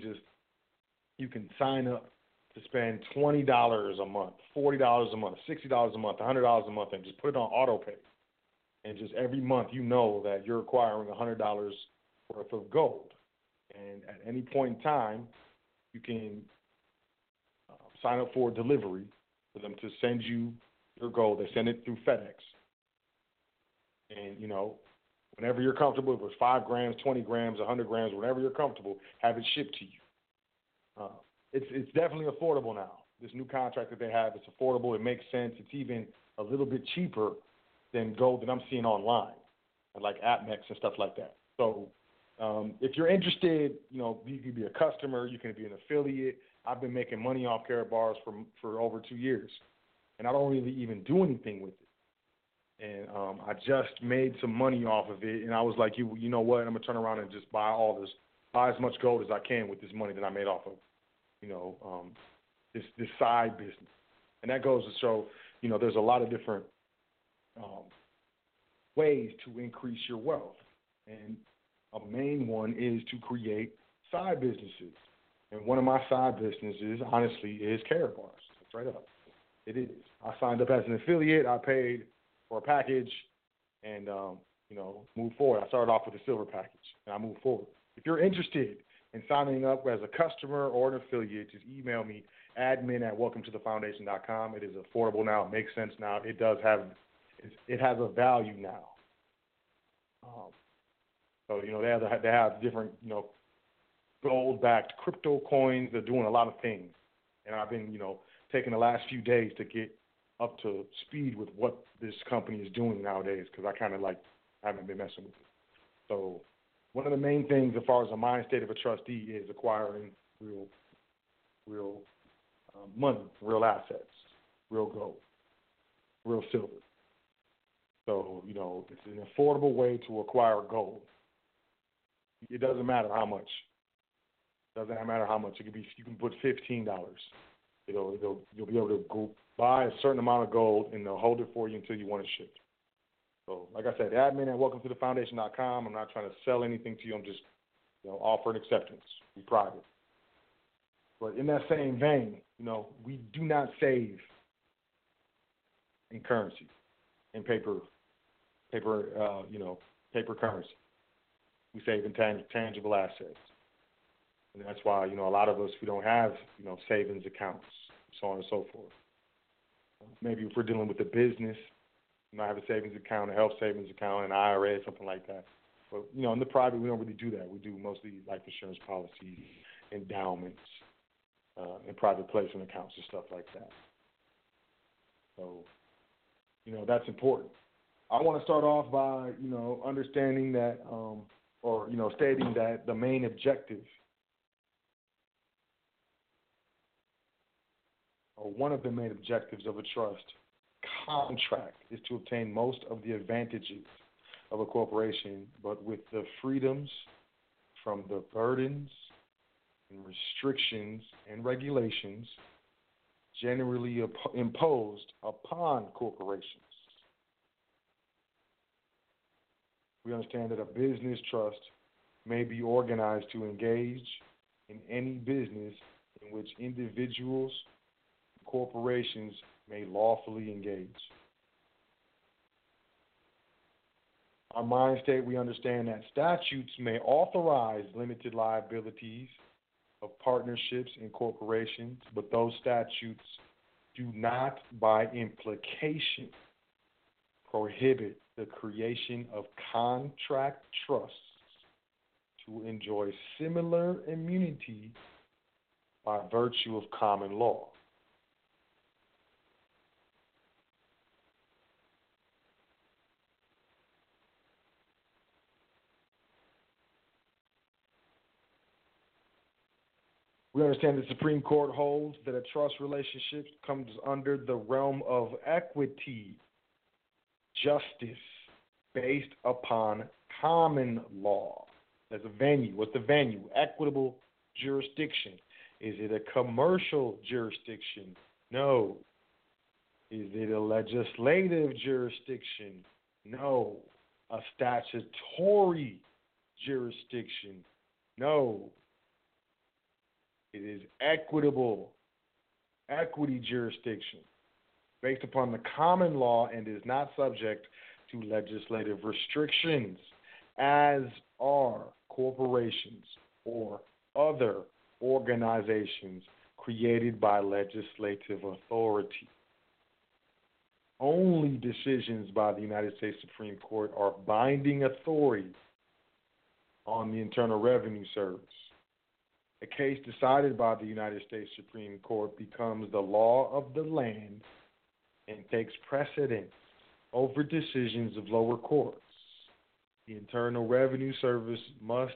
can sign up to spend $20 a month, $40 a month, $60 a month, $100 a month, and just put it on auto pay. And just every month you know that you're acquiring $100 worth of gold. And at any point in time, you can sign up for a delivery for them to send you your goal. They send it through FedEx. And, you know, whenever you're comfortable, if it was 5 grams, 20 grams, 100 grams, whenever you're comfortable, have it shipped to you. It's definitely affordable now. This new contract that they have, it's affordable. It makes sense. It's even a little bit cheaper than gold that I'm seeing online, like AppMex and stuff like that. So if you're interested, you know, you can be a customer. You can be an affiliate. I've been making money off Caratbars for over 2 years, and I don't really even do anything with it. And I just made some money off of it, and I was like, you know what? I'm going to turn around and just buy as much gold as I can with this money that I made off of, you know, this side business. And that goes to show, you know, there's a lot of different ways to increase your wealth. And a main one is to create side businesses. And one of my side businesses, honestly, is Caratbars. It's right up. It is. I signed up as an affiliate. I paid for a package and, you know, moved forward. I started off with a silver package, and I moved forward. If you're interested in signing up as a customer or an affiliate, just email me, admin@welcometothefoundation.com. It is affordable now. It makes sense now. It does have – it has a value now. So, you know, they have different, you know, gold-backed crypto coins. They're doing a lot of things. And I've been, you know, taking the last few days to get up to speed with what this company is doing nowadays, because I kind of, like, haven't been messing with it. So one of the main things as far as the mind state of a trustee is acquiring real money, real assets, real gold, real silver. So, you know, it's an affordable way to acquire gold. It doesn't matter how much. It doesn't matter how much. It could be, you can put $15. You'll be able to go buy a certain amount of gold, and they'll hold it for you until you want it shipped. So, like I said, admin@welcometothefoundation.com. I'm not trying to sell anything to you. I'm just, you know, offering acceptance. Be private. But in that same vein, you know, we do not save in currency, in paper currency. We save in tangible assets. And that's why, you know, a lot of us, we don't have, you know, savings accounts, so on and so forth. Maybe if we're dealing with a business, you might have a savings account, a health savings account, an IRA, something like that. But, you know, in the private, we don't really do that. We do mostly life insurance policies, endowments, and private placement accounts and stuff like that. So, you know, that's important. I want to start off by, you know, understanding that, or, you know, stating that the main objective, or one of the main objectives of a trust contract, is to obtain most of the advantages of a corporation, but with the freedoms from the burdens and restrictions and regulations generally imposed upon corporations. We understand that a business trust may be organized to engage in any business in which individuals and corporations may lawfully engage. Our mind state, we understand that statutes may authorize limited liabilities of partnerships and corporations, but those statutes do not, by implication, prohibit the creation of contract trusts to enjoy similar immunity by virtue of common law. We understand the Supreme Court holds that a trust relationship comes under the realm of equity, justice, based upon common law. There's a venue. What's the venue? Equitable jurisdiction. Is it a commercial jurisdiction? No. Is it a legislative jurisdiction? No. A statutory jurisdiction? No. It is equitable, equity jurisdiction, based upon the common law, and is not subject to legislative restrictions, as are corporations or other organizations created by legislative authority. only decisions by the United States Supreme Court are binding authority on the Internal Revenue Service. A case decided by the United States Supreme Court becomes the law of the land and takes precedence over decisions of lower courts. The Internal Revenue Service must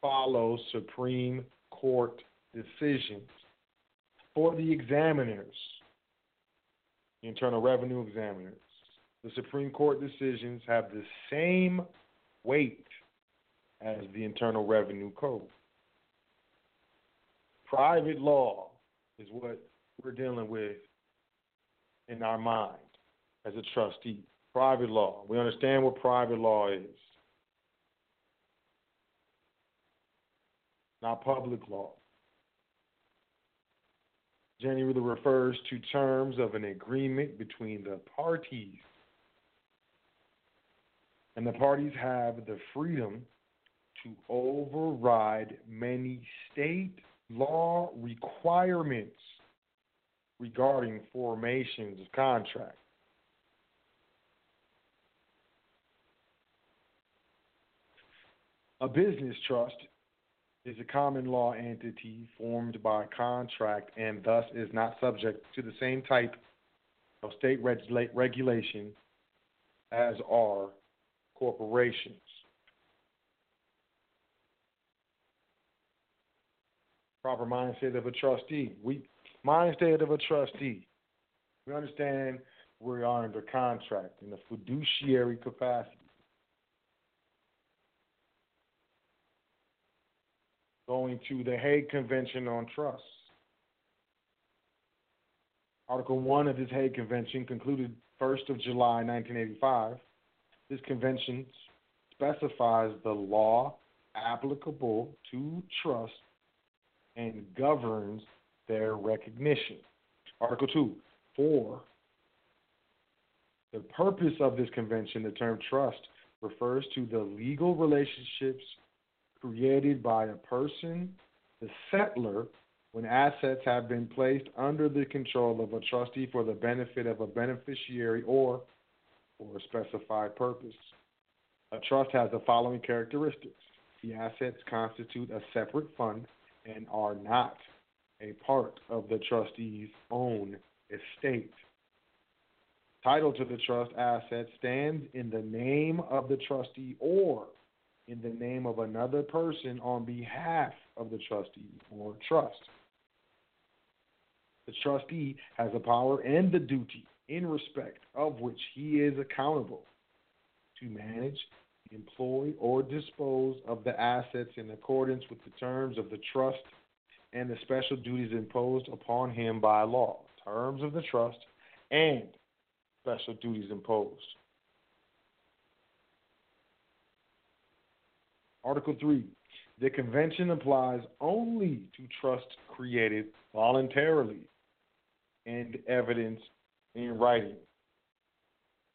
follow Supreme Court decisions. For the examiners, the Internal Revenue examiners, the Supreme Court decisions have the same weight as the Internal Revenue Code. Private law is what we're dealing with in our mind as a trustee. Private law. We understand what private law is. Not public law. Generally refers to terms of an agreement between the parties. And the parties have the freedom to override many state law requirements regarding formations of contracts. A business trust is a common law entity formed by contract and thus is not subject to the same type of state regulation as are corporations. Proper mindset of a trustee. We understand we are under contract in a fiduciary capacity. Going to the Hague Convention on Trusts. Article 1 of this Hague Convention, concluded 1st of July 1985, this convention specifies the law applicable to trusts and governs their recognition. Article 2. For the purpose of this convention, the term trust refers to the legal relationships created by a person, the settler, when assets have been placed under the control of a trustee for the benefit of a beneficiary or for a specified purpose. A trust has the following characteristics. The assets constitute a separate fund and are not a part of the trustee's own estate. Title to the trust asset stands in the name of the trustee or in the name of another person on behalf of the trustee or trust. The trustee has the power and the duty in respect of which he is accountable to manage, employ, or dispose of the assets in accordance with the terms of the trust and the special duties imposed upon him by law. Terms of the trust and special duties imposed. Article 3. The convention applies only to trusts created voluntarily and evidence in writing.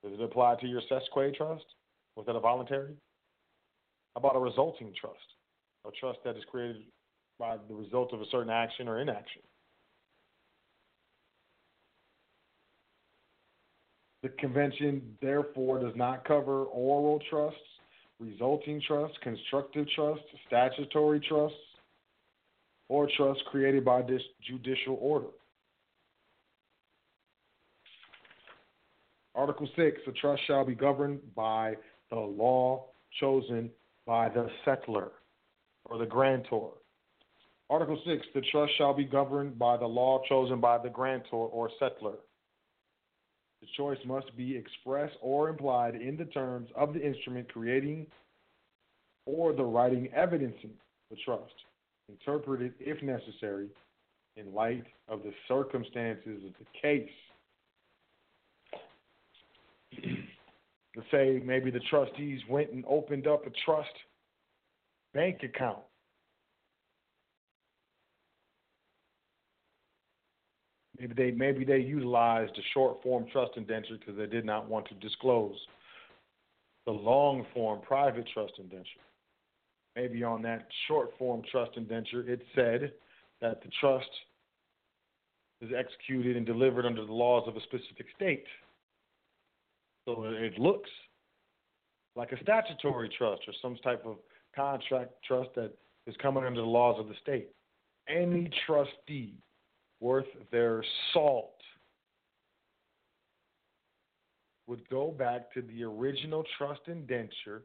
Does it apply to your sesque trust? Was that a voluntary? How about a resulting trust? A trust that is created by the result of a certain action or inaction. The convention, therefore, does not cover oral trusts, resulting trusts, constructive trusts, statutory trusts, or trusts created by this judicial order. Article 6, a trust shall be governed by the law chosen by the settler or the grantor. Article 6, the trust shall be governed by the law chosen by the grantor or settler. The choice must be expressed or implied in the terms of the instrument creating or the writing evidencing the trust, interpreted, if necessary, in light of the circumstances of the case. Let's say maybe the trustees went and opened up a trust bank account. Maybe they utilized a short-form trust indenture because they did not want to disclose the long-form private trust indenture. Maybe on that short-form trust indenture, it said that the trust is executed and delivered under the laws of a specific state. So it looks like a statutory trust or some type of contract trust that is coming under the laws of the state. Any trustee worth their salt would go back to the original trust indenture,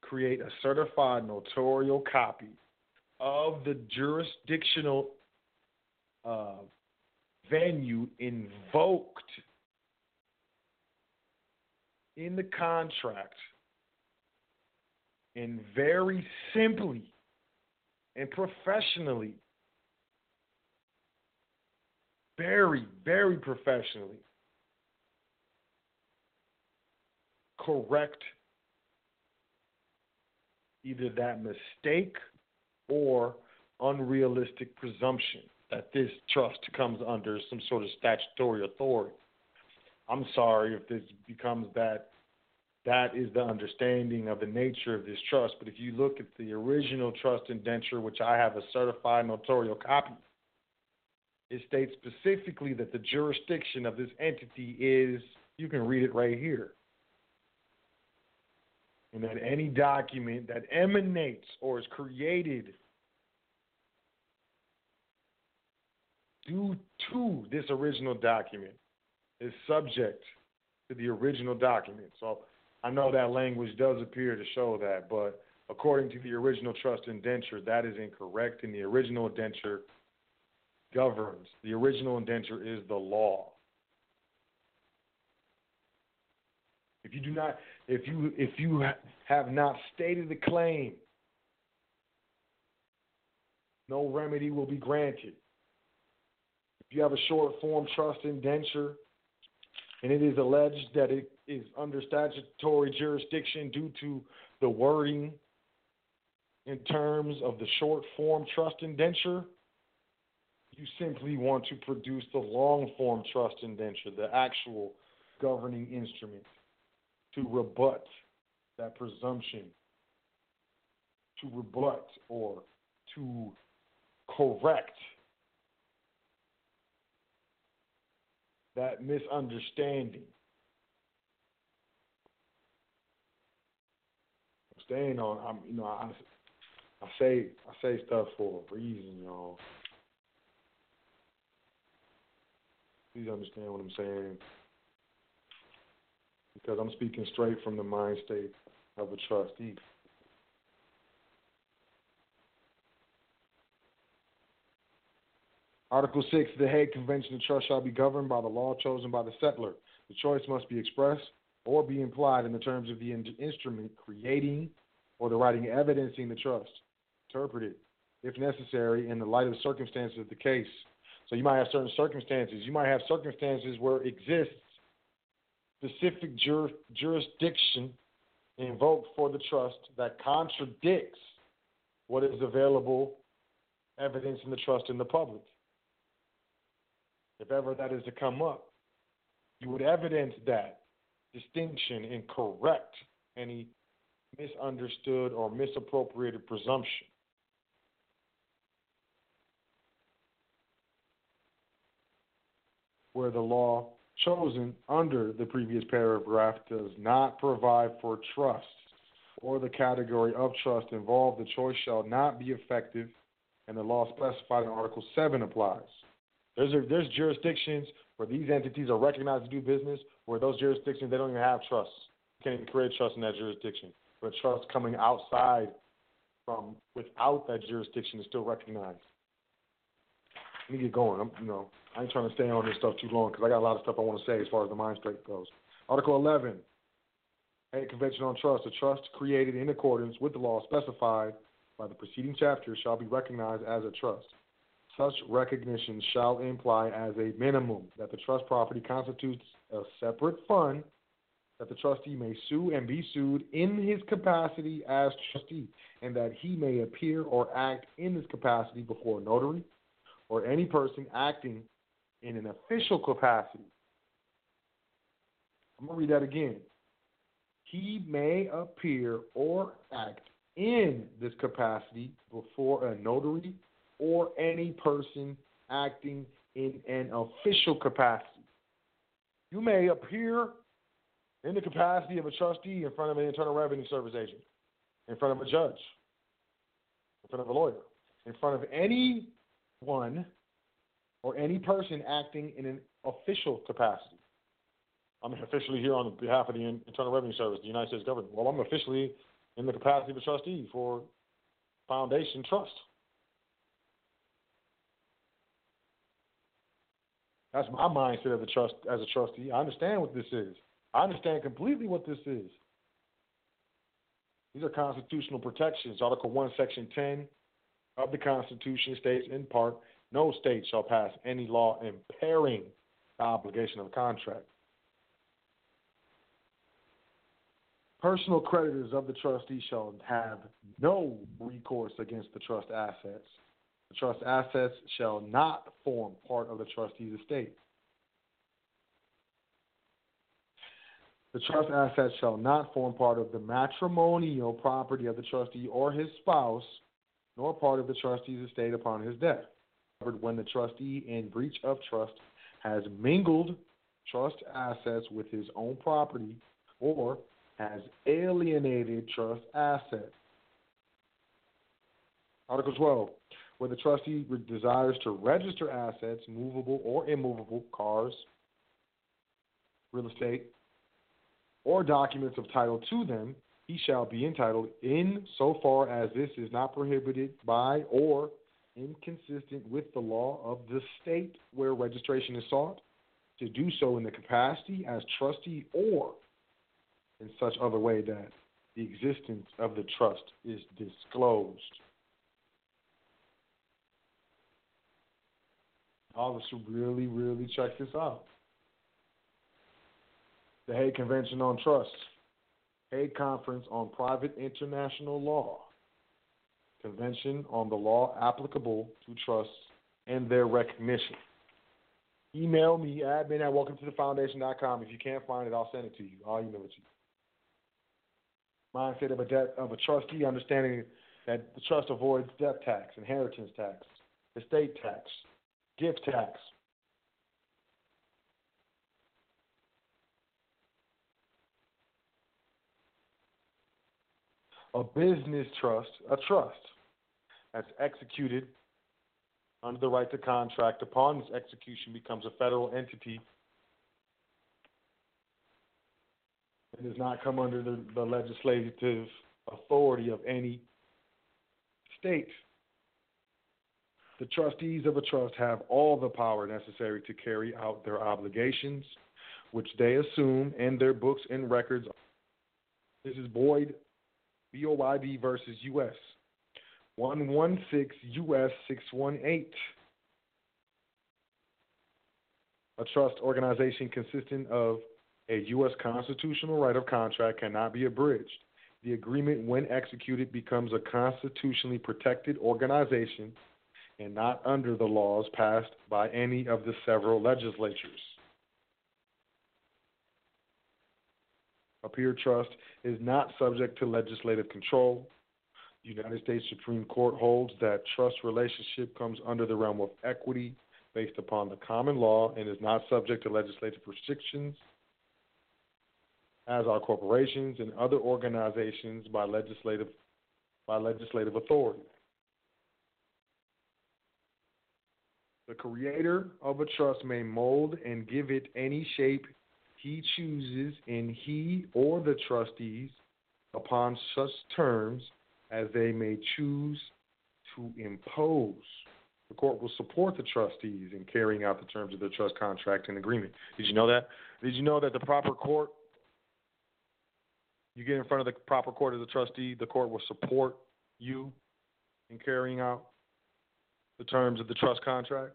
create a certified notarial copy of the jurisdictional venue invoked in the contract, and very simply and professionally, very, very professionally, correct either that mistake or unrealistic presumption that this trust comes under some sort of statutory authority. I'm sorry if this becomes that. That is the understanding of the nature of this trust. But if you look at the original trust indenture, which I have a certified notarial copy, it states specifically that the jurisdiction of this entity is, you can read it right here, and that any document that emanates or is created due to this original document is subject to the original document. So I know that language does appear to show that, but according to the original trust indenture, that is incorrect, and the original indenture governs. The original indenture is the law. If you do not, if you have not stated the claim, no remedy will be granted. If you have a short form trust indenture and it is alleged that it is under statutory jurisdiction due to the wording in terms of the short form trust indenture, you simply want to produce the long form trust indenture, the actual governing instrument, to rebut that presumption, to rebut or to correct that misunderstanding. I'm staying on. I say stuff for a reason, y'all. Please understand what I'm saying, because I'm speaking straight from the mind state of a trustee. Article 6, the Hague Convention of Trust shall be governed by the law chosen by the settler. The choice must be expressed or be implied in the terms of the instrument creating or the writing evidencing the trust. Interpreted, if necessary, in the light of the circumstances of the case. So you might have certain circumstances. You might have circumstances where it exists specific jurisdiction invoked for the trust that contradicts what is available evidence in the trust in the public. If ever that is to come up, you would evidence that distinction and correct any misunderstood or misappropriated presumption. Where the law chosen under the previous paragraph does not provide for trust or the category of trust involved, the choice shall not be effective, and the law specified in Article 7 applies. There's jurisdictions where these entities are recognized to do business, where those jurisdictions, they don't even have trusts. You can't even create trust in that jurisdiction. But trust coming outside from without that jurisdiction is still recognized. Let me get going. I ain't trying to stay on this stuff too long because I got a lot of stuff I want to say as far as the mind state goes. Article 11, Hague Convention on Trust. A trust created in accordance with the law specified by the preceding chapter shall be recognized as a trust. Such recognition shall imply as a minimum that the trust property constitutes a separate fund that the trustee may sue and be sued in his capacity as trustee, and that he may appear or act in this capacity before a notary or any person acting in an official capacity. I'm going to read that again. He may appear or act in this capacity before a notary or any person acting in an official capacity. You may appear in the capacity of a trustee in front of an Internal Revenue Service agent, in front of a judge, in front of a lawyer, in front of anyone or any person acting in an official capacity. I'm officially here on behalf of the Internal Revenue Service, the United States government. Well, I'm officially in the capacity of a trustee for Foundation Trust. That's my mindset of as a trustee. I understand what this is. I understand completely what this is. These are constitutional protections. Article 1, Section 10 of the Constitution states, in part, no state shall pass any law impairing the obligation of a contract. Personal creditors of the trustee shall have no recourse against the trust assets. The trust assets shall not form part of the trustee's estate. The trust assets shall not form part of the matrimonial property of the trustee or his spouse, nor part of the trustee's estate upon his death. When the trustee, in breach of trust, has mingled trust assets with his own property or has alienated trust assets. Article 12. Where the trustee desires to register assets, movable or immovable, cars, real estate, or documents of title to them, he shall be entitled in so far as this is not prohibited by or inconsistent with the law of the state where registration is sought, to do so in the capacity as trustee or in such other way that the existence of the trust is disclosed. All of us should really, really check this out. The Hague Convention on Trust, Hague Conference on Private International Law, Convention on the Law Applicable to Trusts and Their Recognition. Email me, admin at welcometothefoundation.com. If you can't find it, I'll send it to you. I'll email it to you. Mindset of a trustee, understanding that the trust avoids death tax, inheritance tax, estate tax, gift tax. A business trust, a trust that's executed under the right to contract upon its execution becomes a federal entity and does not come under the legislative authority of any state. The trustees of a trust have all the power necessary to carry out their obligations, which they assume in their books and records. This is Boyd, B-O-Y-D versus U.S., 116 U.S. 618. A trust organization consisting of a U.S. constitutional right of contract cannot be abridged. The agreement, when executed, becomes a constitutionally protected organization and not under the laws passed by any of the several legislatures. A peer trust is not subject to legislative control. The United States Supreme Court holds that trust relationship comes under the realm of equity based upon the common law and is not subject to legislative restrictions, as are corporations and other organizations by legislative authority. The creator of a trust may mold and give it any shape he chooses, and he or the trustees, upon such terms as they may choose to impose. The court will support the trustees in carrying out the terms of the trust contract and agreement. Did you know that? Did you know that the proper court, you get in front of the proper court as a trustee, the court will support you in carrying out the terms of the trust contract?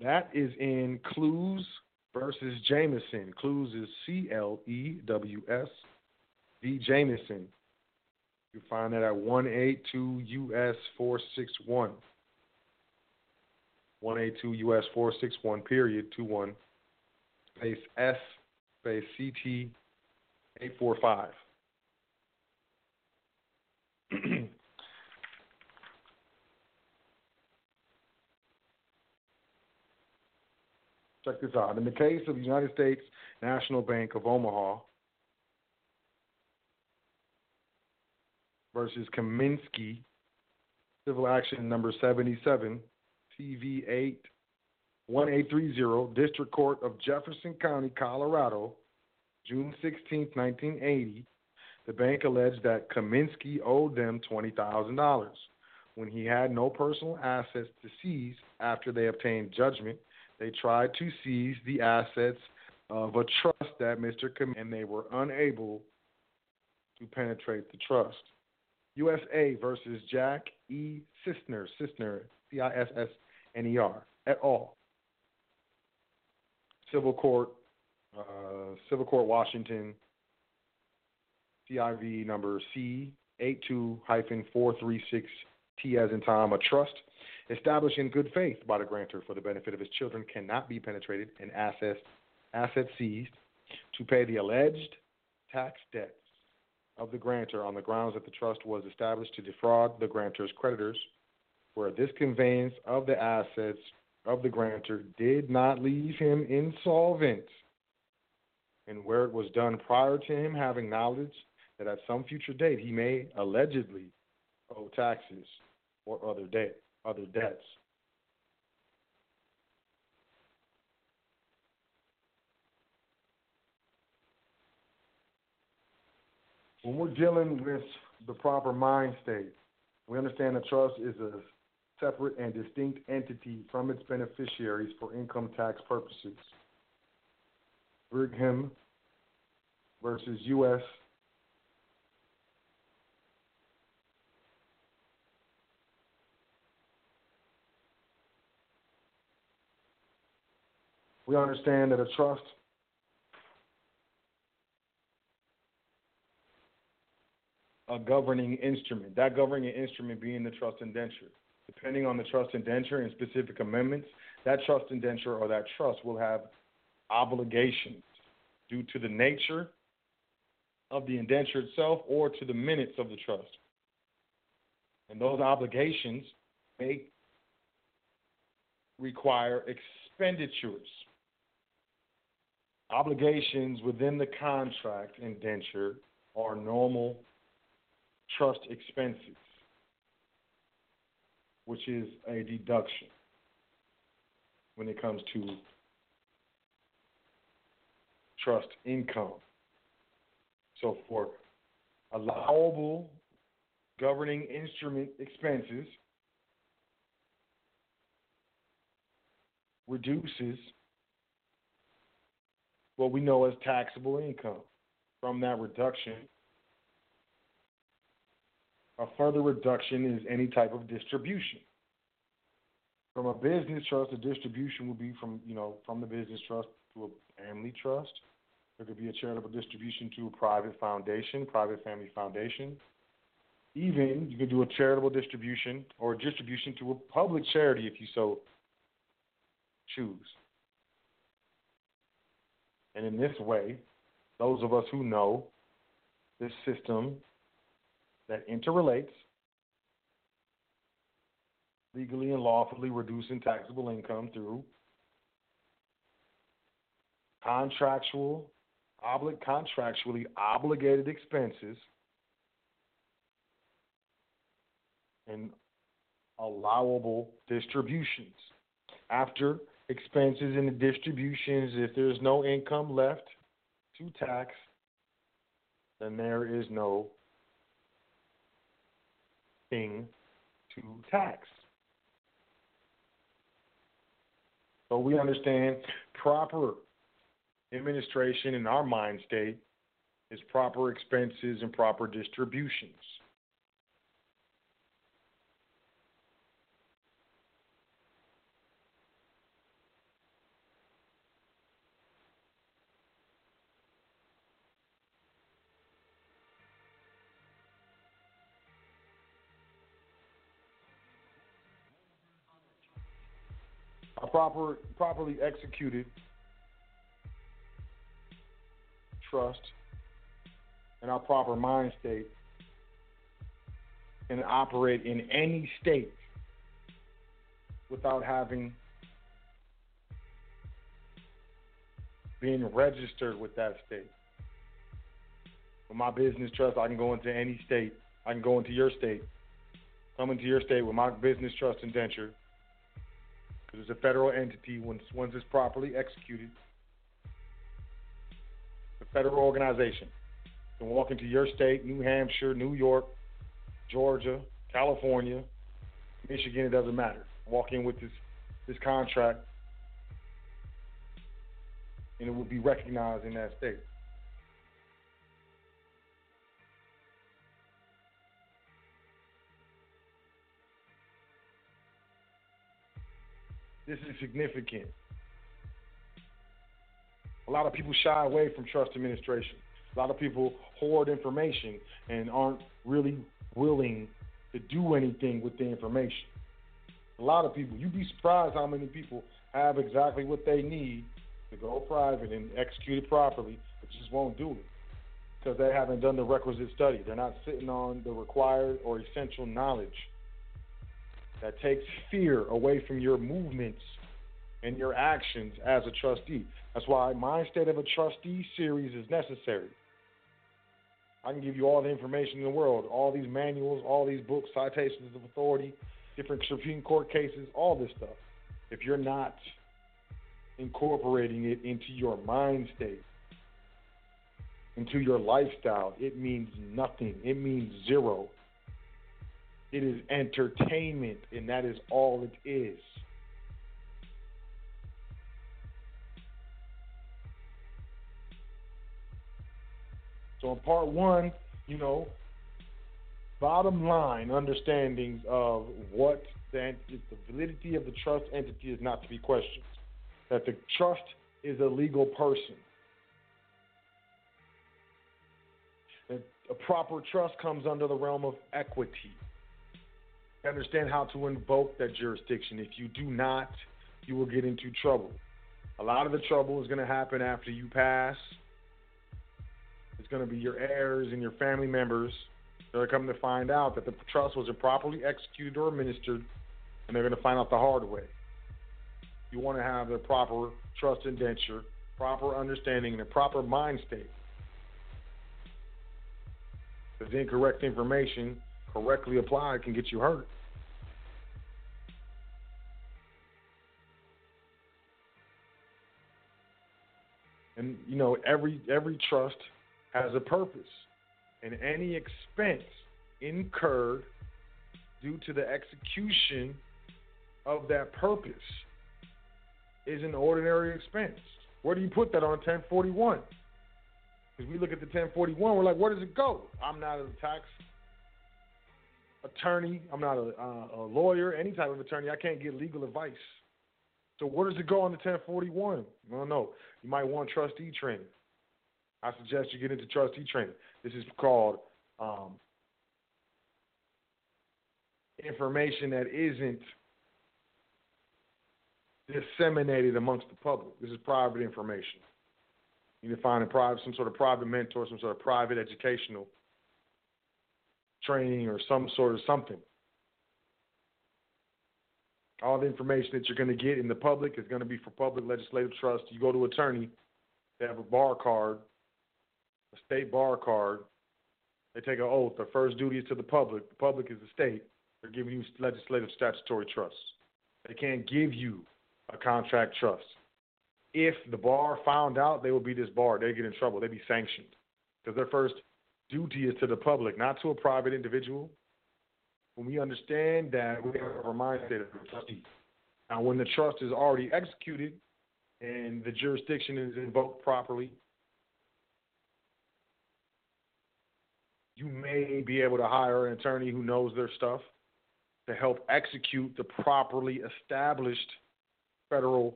That is in Clues versus Jamison. Clues is C-L-E-W-S, v. Jamison. You find that at 182 U.S. 461. 182 U.S. 461, period, 21, space S, space CT 845. Check this out. In the case of the United States National Bank of Omaha versus Kaminsky, civil action number 77, TV 81830, District Court of Jefferson County, Colorado, June 16, 1980, the bank alleged that Kaminsky owed them $20,000 when he had no personal assets to seize. After they obtained judgment, they tried to seize the assets of a trust that Mr. Kaminsky, and they were unable to penetrate the trust. USA versus Jack E. Sistner, C-I-S-S-N-E-R, et al. Civil Court, Washington, CIV number C82-436, T as in Tom, a trust established in good faith by the grantor for the benefit of his children cannot be penetrated and assets seized to pay the alleged tax debts of the grantor on the grounds that the trust was established to defraud the grantor's creditors, where this conveyance of the assets of the grantor did not leave him insolvent, and where it was done prior to him having knowledge that at some future date he may allegedly owe taxes or other debts. When we're dealing with the proper mind state, we understand that trust is a separate and distinct entity from its beneficiaries for income tax purposes. Brigham versus U.S. We understand that a trust a governing instrument, that governing instrument being the trust indenture. Depending on the trust indenture and specific amendments, that trust indenture or that trust will have obligations due to the nature of the indenture itself or to the minutes of the trust. And those obligations may require expenditures, obligations within the contract indenture are normal trust expenses, which is a deduction when it comes to trust income. So for allowable governing instrument expenses reduces what we know as taxable income. From that reduction, a further reduction is any type of distribution. From a business trust, a distribution would be from the business trust to a family trust. There could be a charitable distribution to a private foundation, private family foundation. Even you could do a charitable distribution or a distribution to a public charity if you so choose. And in this way, those of us who know this system that interrelates, legally and lawfully reducing taxable income through contractually obligated expenses and allowable distributions. After expenses and the distributions, if there's no income left to tax, then there is no thing to tax. So we understand proper administration in our mind state is proper expenses and proper distributions. Properly executed trust and our proper mind state can operate in any state without having being registered with that state. With my business trust, I can go into any state. I can go into your state. Come into your state with my business trust indenture. Because it's a federal entity once it's properly executed. It's a federal organization. You can walk into your state, New Hampshire, New York, Georgia, California, Michigan, it doesn't matter. Walk in with this contract, and it will be recognized in that state. This is significant. A lot of people shy away from trust administration. A lot of people hoard information and aren't really willing to do anything with the information. A lot of people, you'd be surprised how many people have exactly what they need to go private and execute it properly, but just won't do it because they haven't done the requisite study. They're not sitting on the required or essential knowledge that takes fear away from your movements and your actions as a trustee. That's why my State of a Trustee series is necessary. I can give you all the information in the world, all these manuals, all these books, citations of authority, different Supreme Court cases, all this stuff. If you're not incorporating it into your mind state, into your lifestyle, it means nothing. It means zero. It is entertainment, and that is all it is. So in part one, bottom line understandings of what the validity of the trust entity is not to be questioned. That the trust is a legal person. That a proper trust comes under the realm of equity. Understand how to invoke that jurisdiction. If you do not, you will get into trouble. A lot of the trouble is going to happen after you pass. It's going to be your heirs and your family members that are coming to find out that the trust was improperly executed or administered, and they're going to find out the hard way. You want to have the proper trust indenture, proper understanding, and a proper mind state. Because incorrect information correctly applied can get you hurt. And every trust has a purpose, and any expense incurred due to the execution of that purpose is an ordinary expense. Where do you put that on 1041? Because we look at the 1041, we're like, where does it go? I'm not a tax attorney. I'm not a lawyer, any type of attorney. I can't get legal advice. So where does it go on the 1041? I don't know. You might want trustee training. I suggest you get into trustee training. This is called information that isn't disseminated amongst the public. This is private information. You need to find some sort of private mentor, some sort of private educational training or some sort of something. All the information that you're going to get in the public is going to be for public legislative trust. You go to an attorney, they have a bar card, a state bar card. They take an oath. Their first duty is to the public. The public is the state. They're giving you legislative statutory trust. They can't give you a contract trust. If the bar found out, they will be disbarred. They get in trouble. They'd be sanctioned because their first duty is to the public, not to a private individual. When we understand that, we have our mindset of the trustee. Now, when the trust is already executed and the jurisdiction is invoked properly, you may be able to hire an attorney who knows their stuff to help execute the properly established federal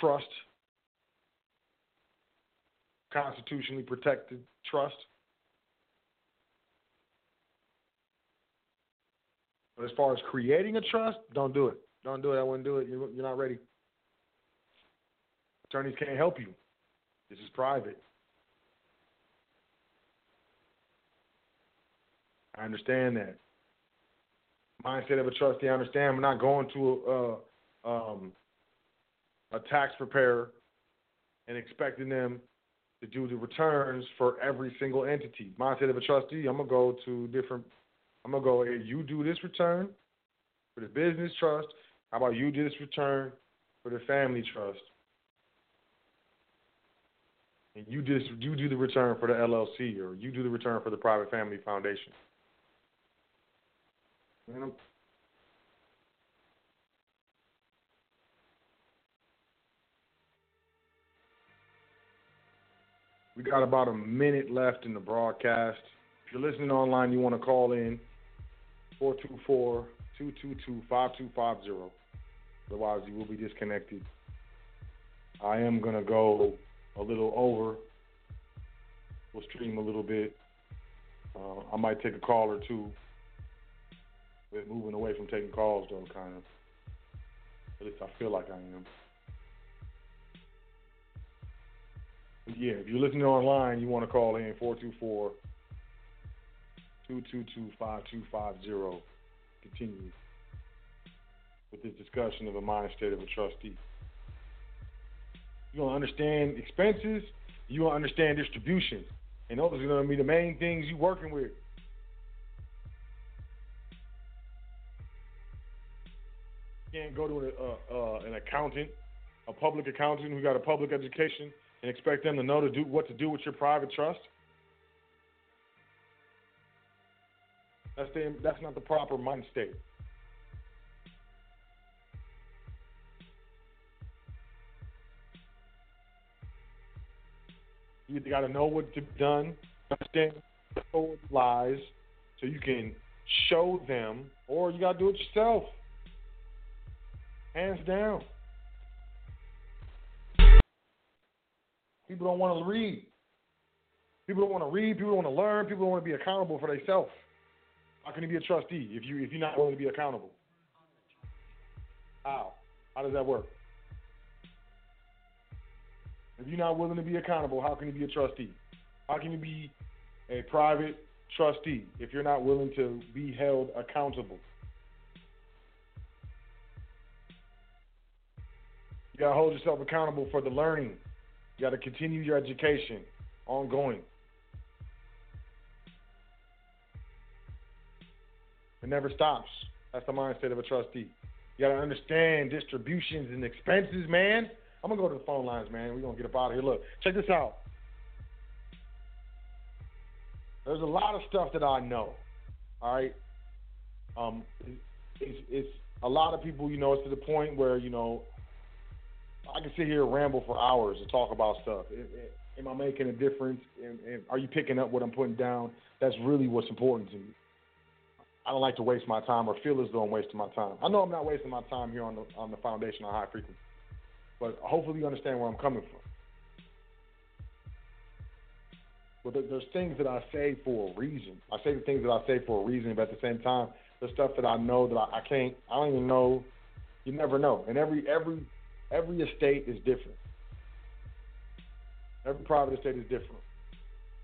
trust, constitutionally protected trust. But as far as creating a trust, don't do it. Don't do it. I wouldn't do it. You're not ready. Attorneys can't help you. This is private. I understand that. Mindset of a trustee, I understand. We're not going to a tax preparer and expecting them to do the returns for every single entity. Mindset of a trustee, I'm going to go to different, I'm going to go, hey, you do this return for the business trust. How about you do this return for the family trust? And you do the return for the LLC, or you do the return for the private family foundation. We got about a minute left in the broadcast. If you're listening online, you want to call in 424-222-5250. Otherwise, you will be disconnected. I am going to go a little over. We'll stream a little bit. I might take a call or two. We're moving away from taking calls, though, kind of. At least I feel like I am. Yeah, if you're listening online, you want to call in 424-222-5250. Continue with this discussion of a mind state of a trustee. You're going to understand expenses. You're going to understand distributions. And those are going to be the main things you're working with. You can't go to an accountant, a public accountant who got a public education, and expect them to know to do what to do with your private trust. That's not the proper mind state. You either got to know what to be done, understand what lies, so you can show them, or you got to do it yourself. Hands down. People don't want to read. People don't want to read. People don't want to learn. People don't want to be accountable for themselves. How can you be a trustee if you're not willing to be accountable? How? How does that work? If you're not willing to be accountable, how can you be a trustee? How can you be a private trustee if you're not willing to be held accountable? You got to hold yourself accountable for the learning. You got to continue your education ongoing. It never stops. That's the mindset of a trustee. You got to understand distributions and expenses, man. I'm going to go to the phone lines, man. We're going to get up out of here. Look, check this out. There's a lot of stuff that I know, all right? It's a lot of people, you know, it's to the point where, you know, I can sit here and ramble for hours and talk about stuff. Am I making a difference? And are you picking up what I'm putting down? That's really what's important to me. I don't like to waste my time or feel as though I'm wasting my time. I know I'm not wasting my time here on the foundation on High Frequency, but hopefully you understand where I'm coming from. But there's things that I say for a reason. I say the things that I say for a reason, but at the same time, there's stuff that I know that I can't. I don't even know. You never know. And every estate is different. Every private estate is different.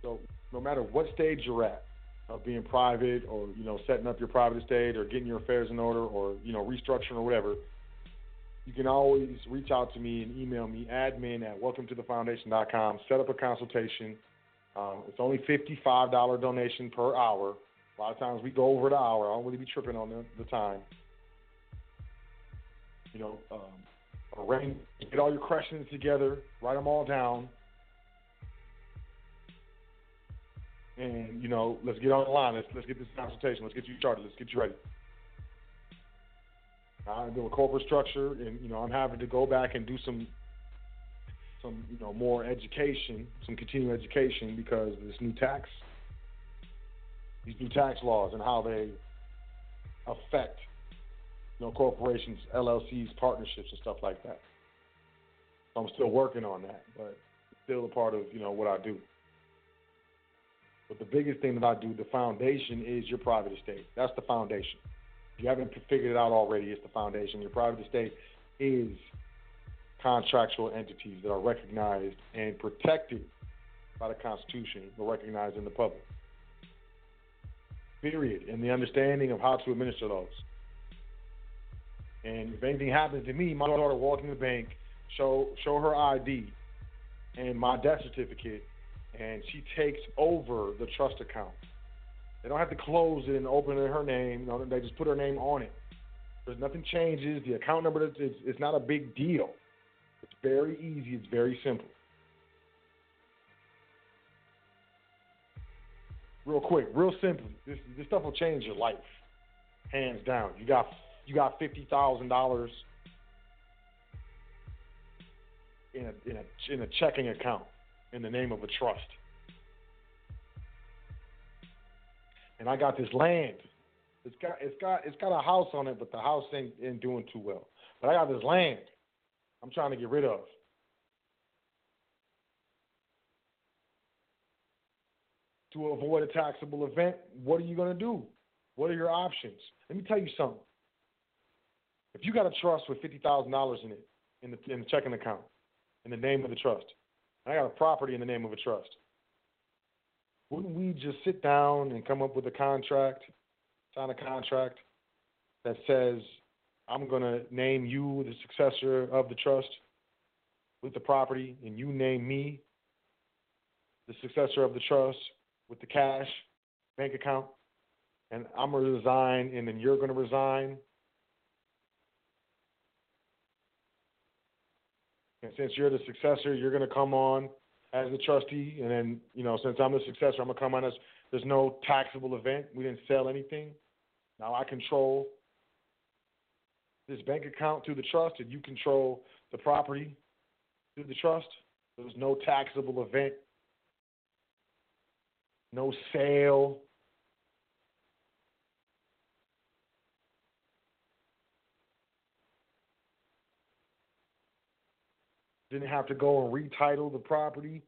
So no matter what stage you're at of being private or, you know, setting up your private estate or getting your affairs in order or, you know, restructuring or whatever, you can always reach out to me and email me, admin@welcometothefoundation.com. Set up a consultation. It's only $55 donation per hour. A lot of times we go over the hour. I don't really be tripping on the time. You know, arrange, get all your questions together, write them all down, and, you know, let's get online. Let's get this consultation. Let's get you started. Let's get you ready. I'm doing corporate structure, and, you know, I'm having to go back and do some you know, more education, some continuing education because of these new tax laws and how they affect, you know, corporations, LLCs, partnerships, and stuff like that. So I'm still working on that, but it's still a part of, you know, what I do. But the biggest thing that I do, the foundation, is your private estate. That's the foundation. If you haven't figured it out already, it's the foundation. Your private estate is contractual entities that are recognized and protected by the Constitution, but recognized in the public. Period. And the understanding of how to administer those. And if anything happens to me, my daughter walked in the bank, show her ID, and my death certificate, and she takes over the trust account. They don't have to close it and open it in her name. No, they just put her name on it. There's nothing changes. The account number, it's not a big deal. It's very easy. It's very simple. Real quick, real simple. This stuff will change your life, hands down. You got $50,000 in a checking account in the name of a trust. And I got this land. It's got a house on it, but the house ain't doing too well. But I got this land I'm trying to get rid of. To avoid a taxable event, what are you going to do? What are your options? Let me tell you something. If you got a trust with $50,000 in it, in the checking account, in the name of the trust, and I got a property in the name of a trust, wouldn't we just sit down and come up with a contract, sign a contract that says, I'm going to name you the successor of the trust with the property, and you name me the successor of the trust with the cash, bank account, and I'm going to resign, and then you're going to resign. And since you're the successor, you're going to come on as the trustee, and then, since I'm the successor, I'm going to come on as, there's no taxable event. We didn't sell anything. Now I control this bank account through the trust, and you control the property through the trust. There's no taxable event. No sale. Didn't have to go and retitle the property.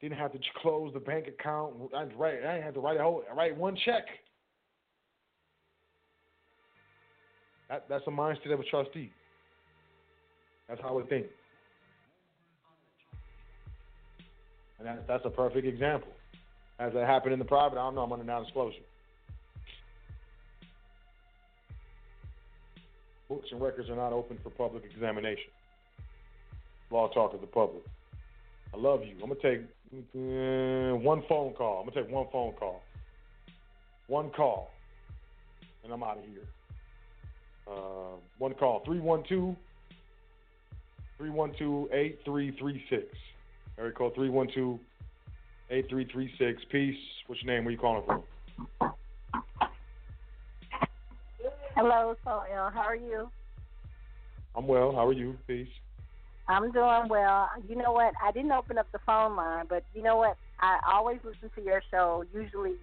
Didn't have to close the bank account. I didn't have to write one check. That's a mindset of a trustee. That's how I think. And that's a perfect example. As that happened in the private, I don't know, I'm under non-disclosure. Books and records are not open for public examination. Law talk of the public. I love you. I'm going to take one phone call. One call. And I'm out of here. One call. 312-8336. Area code 312 8336. Peace. What's your name? Where you calling from? Hello, Sot-El. How are you? I'm well. How are you? Peace. I'm doing well. You know what? I didn't open up the phone line, but you know what? I always listen to your show, usually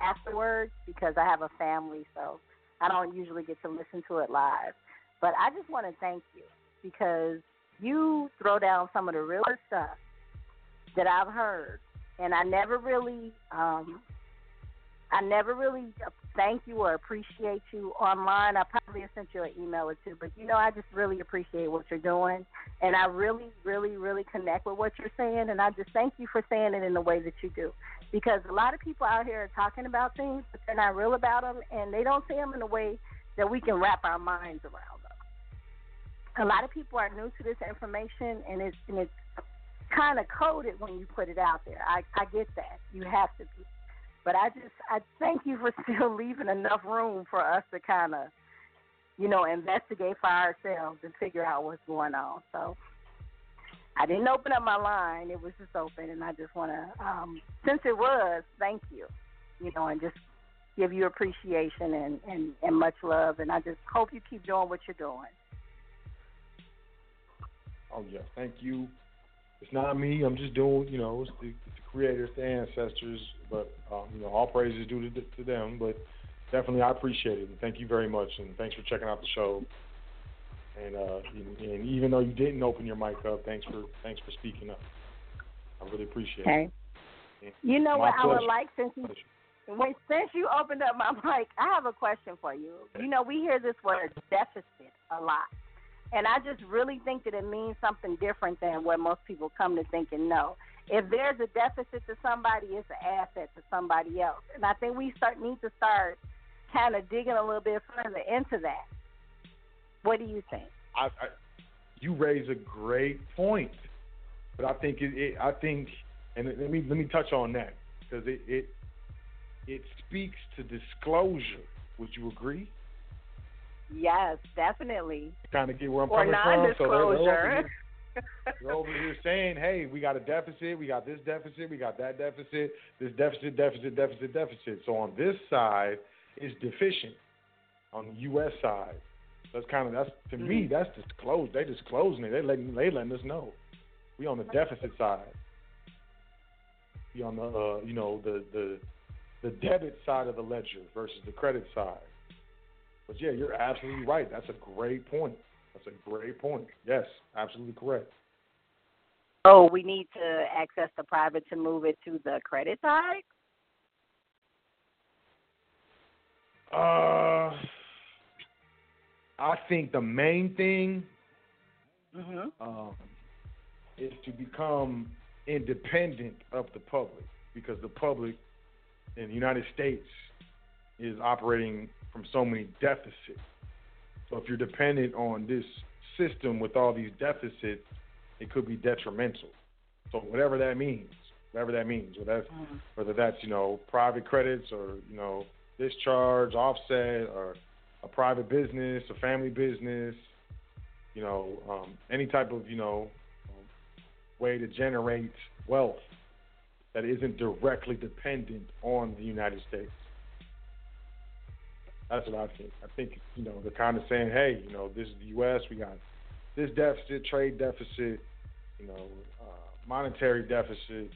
afterwards, because I have a family, so I don't usually get to listen to it live. But I just want to thank you, because you throw down some of the realest stuff that I've heard. And I never really thank you or appreciate you online. I probably have sent you an email or two, but I just really appreciate what you're doing, and I really, really, really connect with what you're saying. And I just thank you for saying it in the way that you do, because a lot of people out here are talking about things, but they're not real about them, and they don't say them in a way that we can wrap our minds around them. A lot of people are new to this information, and it's kind of coded when you put it out there. I get that. You have to be. But I thank you for still leaving enough room for us to kind of, investigate for ourselves and figure out what's going on. So I didn't open up my line. It was just open, and I just want to, since it was, thank you, and just give you appreciation and much love. And I just hope you keep doing what you're doing. Oh, yeah. Thank you. It's not me. I'm just doing, it's the creators, the ancestors, but, all praise is due to them. But definitely I appreciate it, and thank you very much, and thanks for checking out the show. And and even though you didn't open your mic up, thanks for speaking up. I really appreciate it. And what pleasure. I would like, since you opened up my mic, I have a question for you. Okay. We hear this word deficit a lot. And I just really think that it means something different than what most people come to think and know. If there's a deficit to somebody, it's an asset to somebody else. And I think we need to start kind of digging a little bit further into that. What do you think? You raise a great point. But I think and let me touch on that, because it speaks to disclosure. Would you agree? Yes, definitely. Kind of get where I'm coming from. So they're over here saying, hey, we got a deficit, we got this deficit, we got that deficit, this deficit. So on this side, it's deficient. On the U.S. side, that's disclosed. They disclosing it. They letting us know. We on the deficit side. We on the the debit side of the ledger versus the credit side. But yeah, you're absolutely right. That's a great point. Yes, absolutely correct. Oh, we need to access the private to move it to the credit side? I think the main thing is to become independent of the public, because the public in the United States is operating from so many deficits. So if you're dependent on this system with all these deficits, it could be detrimental. So whatever that means, whether that's, private credits or, discharge, offset, or a private business, a family business, any type of, way to generate wealth that isn't directly dependent on the United States. That's what I think. I think, they're kind of saying, hey, this is the U.S., we got this deficit, trade deficit, monetary deficit,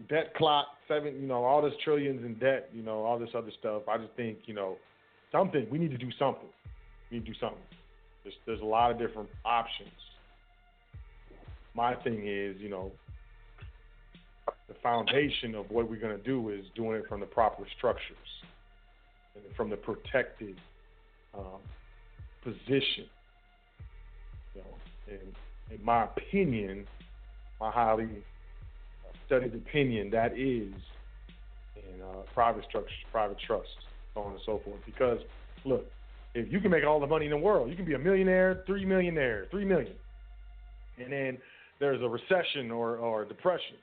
debt clock, all this trillions in debt, all this other stuff. I just think, we need to do something. There's a lot of different options. My thing is, the foundation of what we're going to do is doing it from the proper structures and from the protected position. And in my opinion, my highly studied opinion, that is in private structures, private trusts, so on and so forth. Because, look, if you can make all the money in the world, you can be a millionaire, 3 million, and then there's a recession or depression,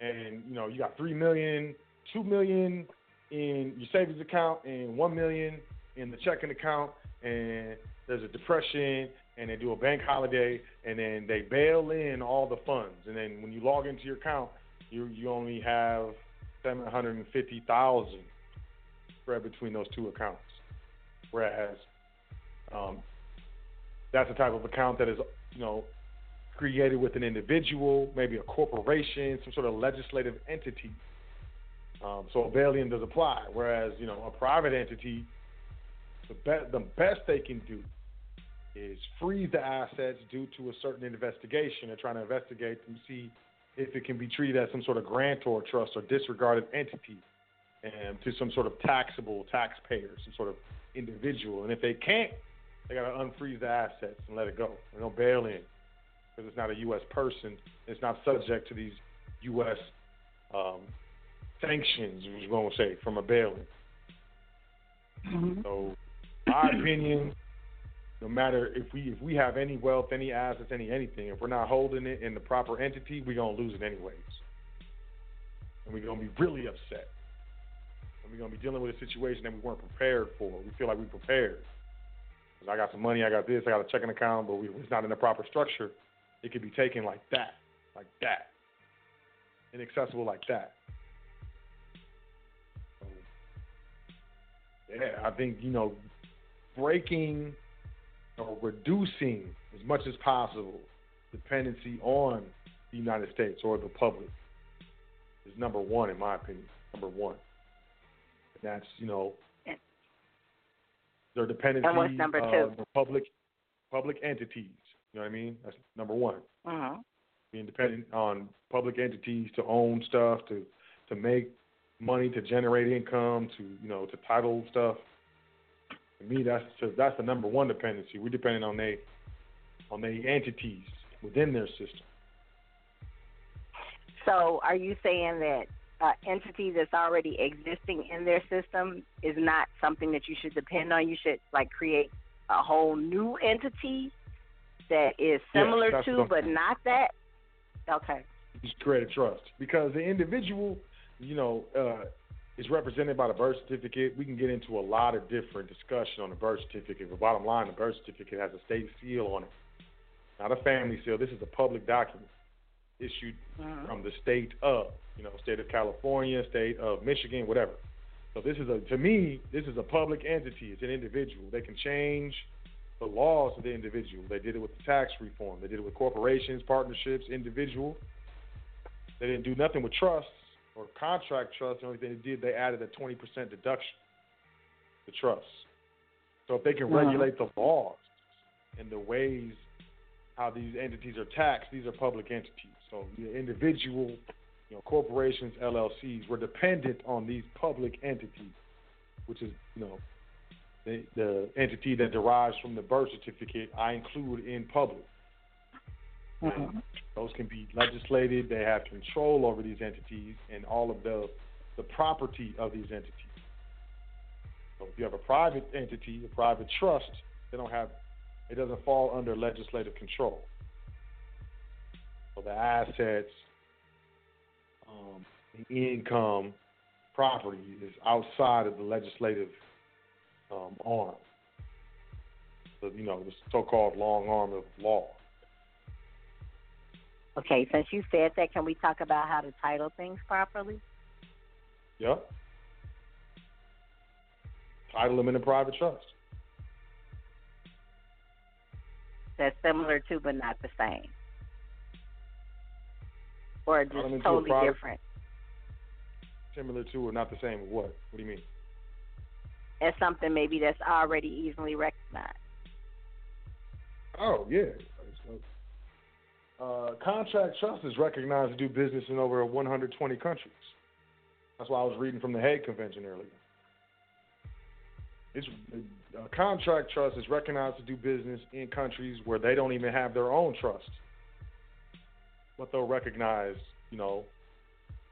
and you got 3 million, 2 million in your savings account, and 1 million in the checking account, and there's a depression, and they do a bank holiday, and then they bail in all the funds, and then when you log into your account, you only have $750,000 spread between those two accounts. Whereas that's the type of account that is, created with an individual, maybe a corporation, some sort of legislative entity. So a bail-in does apply. Whereas, a private entity, the best they can do is freeze the assets due to a certain investigation. They're trying to investigate and see if it can be treated as some sort of grantor trust or disregarded entity, and to some sort of taxable taxpayer, some sort of individual. And if they can't, they got to unfreeze the assets and let it go. They don't bail in, because it's not a U.S. person. It's not subject to these U.S. sanctions, we're going to say, from a bail-in. Mm-hmm. So, my opinion, no matter if we have any wealth, any assets, anything, if we're not holding it in the proper entity, we're going to lose it anyways. And we're going to be really upset. And we're going to be dealing with a situation that we weren't prepared for. We feel like we're prepared. Because I got some money, I got this, I got a checking account, but it's not in the proper structure. It could be taken like that, inaccessible like that. So, yeah, I think, breaking or reducing as much as possible dependency on the United States or the public is number one, in my opinion. And that's, their dependency on the public entities. You know what I mean? That's number one. Uh-huh. Being dependent on public entities to own stuff, to make money, to generate income, to, to title stuff. To me, that's the number one dependency. We're dependent on their entities within their system. So are you saying that entity that's already existing in their system is not something that you should depend on? You should create a whole new entity that is similar to, but not that? Okay. Just create a trust because the individual, you know, is represented by the birth certificate. We can get into a lot of different discussion on the birth certificate, but bottom line, the birth certificate has a state seal on it, not a family seal. This is a public document issued from the state of, you know, state of California, state of Michigan, whatever. So this is a, to me, this is a public entity. It's an individual. They can change the laws of the individual. They did it with the tax reform. They did it with corporations, partnerships, individual. They didn't do nothing with trusts or contract trusts. The only thing they did, they added a 20% deduction to trusts. So if they can regulate the laws and the ways how these entities are taxed, these are public entities. So the individual, you know, corporations, LLCs, were dependent on these public entities, which is, you know, the entity that derives from the birth certificate I include in public. Those can be legislated. They have control over these entities and all of the property of these entities. So if you have a private entity, a private trust, they don't have, it doesn't fall under legislative control. So the assets, the income, property is outside of the legislative arm. So, you know, the so-called long arm of law. Okay, since you said that, can we talk about how to title things properly? Yeah. Title them in a private trust. That's similar to but not the same. Or just totally different. Similar to or not the same what? What do you mean? As something maybe that's already easily recognized. Oh, yeah. Contract trust is recognized to do business in over 120 countries. That's why I was reading from the Hague Convention earlier. It's, a contract trust is recognized to do business in countries where they don't even have their own trust. But they'll recognize, you know,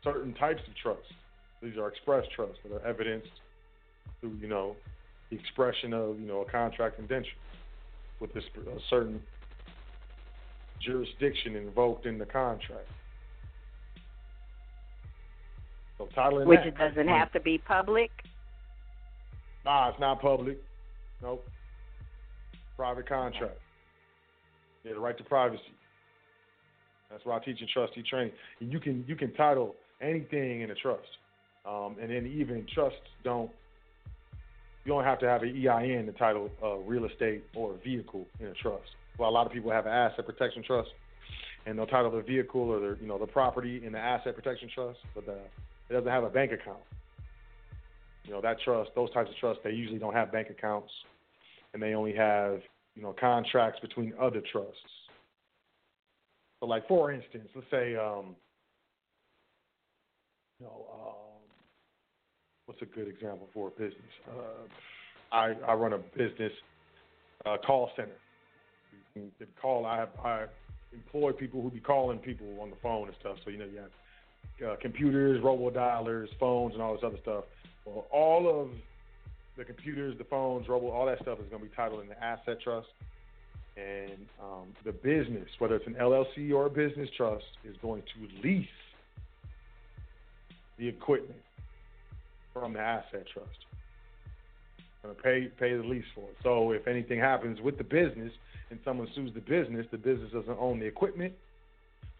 certain types of trust. These are express trusts that are evidenced through, you know, the expression of, you know, a contract indenture with this, a certain jurisdiction invoked in the contract. So titling which that, it doesn't have to be public? Nah, it's not public. Nope. Private contract. Yeah, the right to privacy. That's why I teach in trustee training. And you can title anything in a trust. And then even trusts you don't have to have an EIN to title real estate or a vehicle in a trust. Well, a lot of people have an asset protection trust, and they'll title their vehicle or their, you know, the property in the asset protection trust, but it doesn't have a bank account. You know, that trust, those types of trusts, they usually don't have bank accounts, and they only have, you know, contracts between other trusts. So, like for instance, let's say, what's a good example for a business? I run a business call center. I employ people who be calling people on the phone and stuff. So, you know, you have computers, robo-dialers, phones, and all this other stuff. Well, all of the computers, the phones, all that stuff is going to be titled in the asset trust. And the business, whether it's an LLC or a business trust, is going to lease the equipment from the asset trust. Going to pay the lease for it. So if anything happens with the business, and someone sues the business doesn't own the equipment,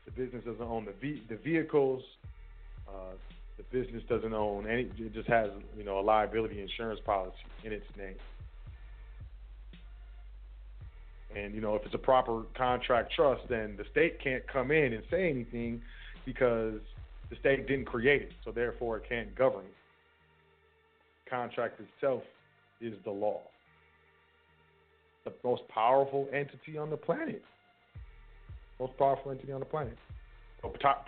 the business doesn't own the vehicles, the business doesn't own any, it just has, you know, a liability insurance policy in its name. And, you know, if it's a proper contract trust, then the state can't come in and say anything because the state didn't create it, so therefore it can't govern it. Contract itself is the law. The most powerful entity on the planet. So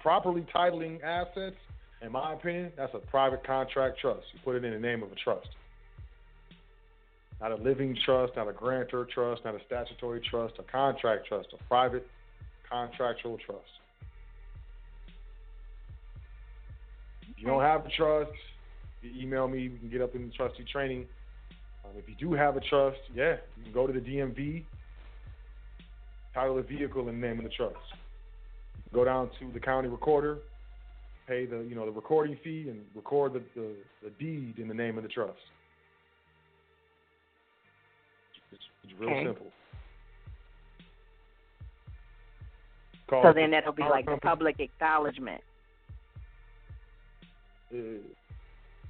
properly titling assets, in my opinion, that's a private contract trust. You put it in the name of a trust. Not a living trust, not a grantor trust, not a statutory trust, a contract trust, a private contractual trust. If you don't have a trust, you email me. We can get up in the trustee training. If you do have a trust, yeah, you can go to the DMV, title the vehicle, and name of the trust. Go down to the county recorder, pay the the recording fee, and record the deed in the name of the trust. It's real simple. So then that'll be like the public acknowledgement.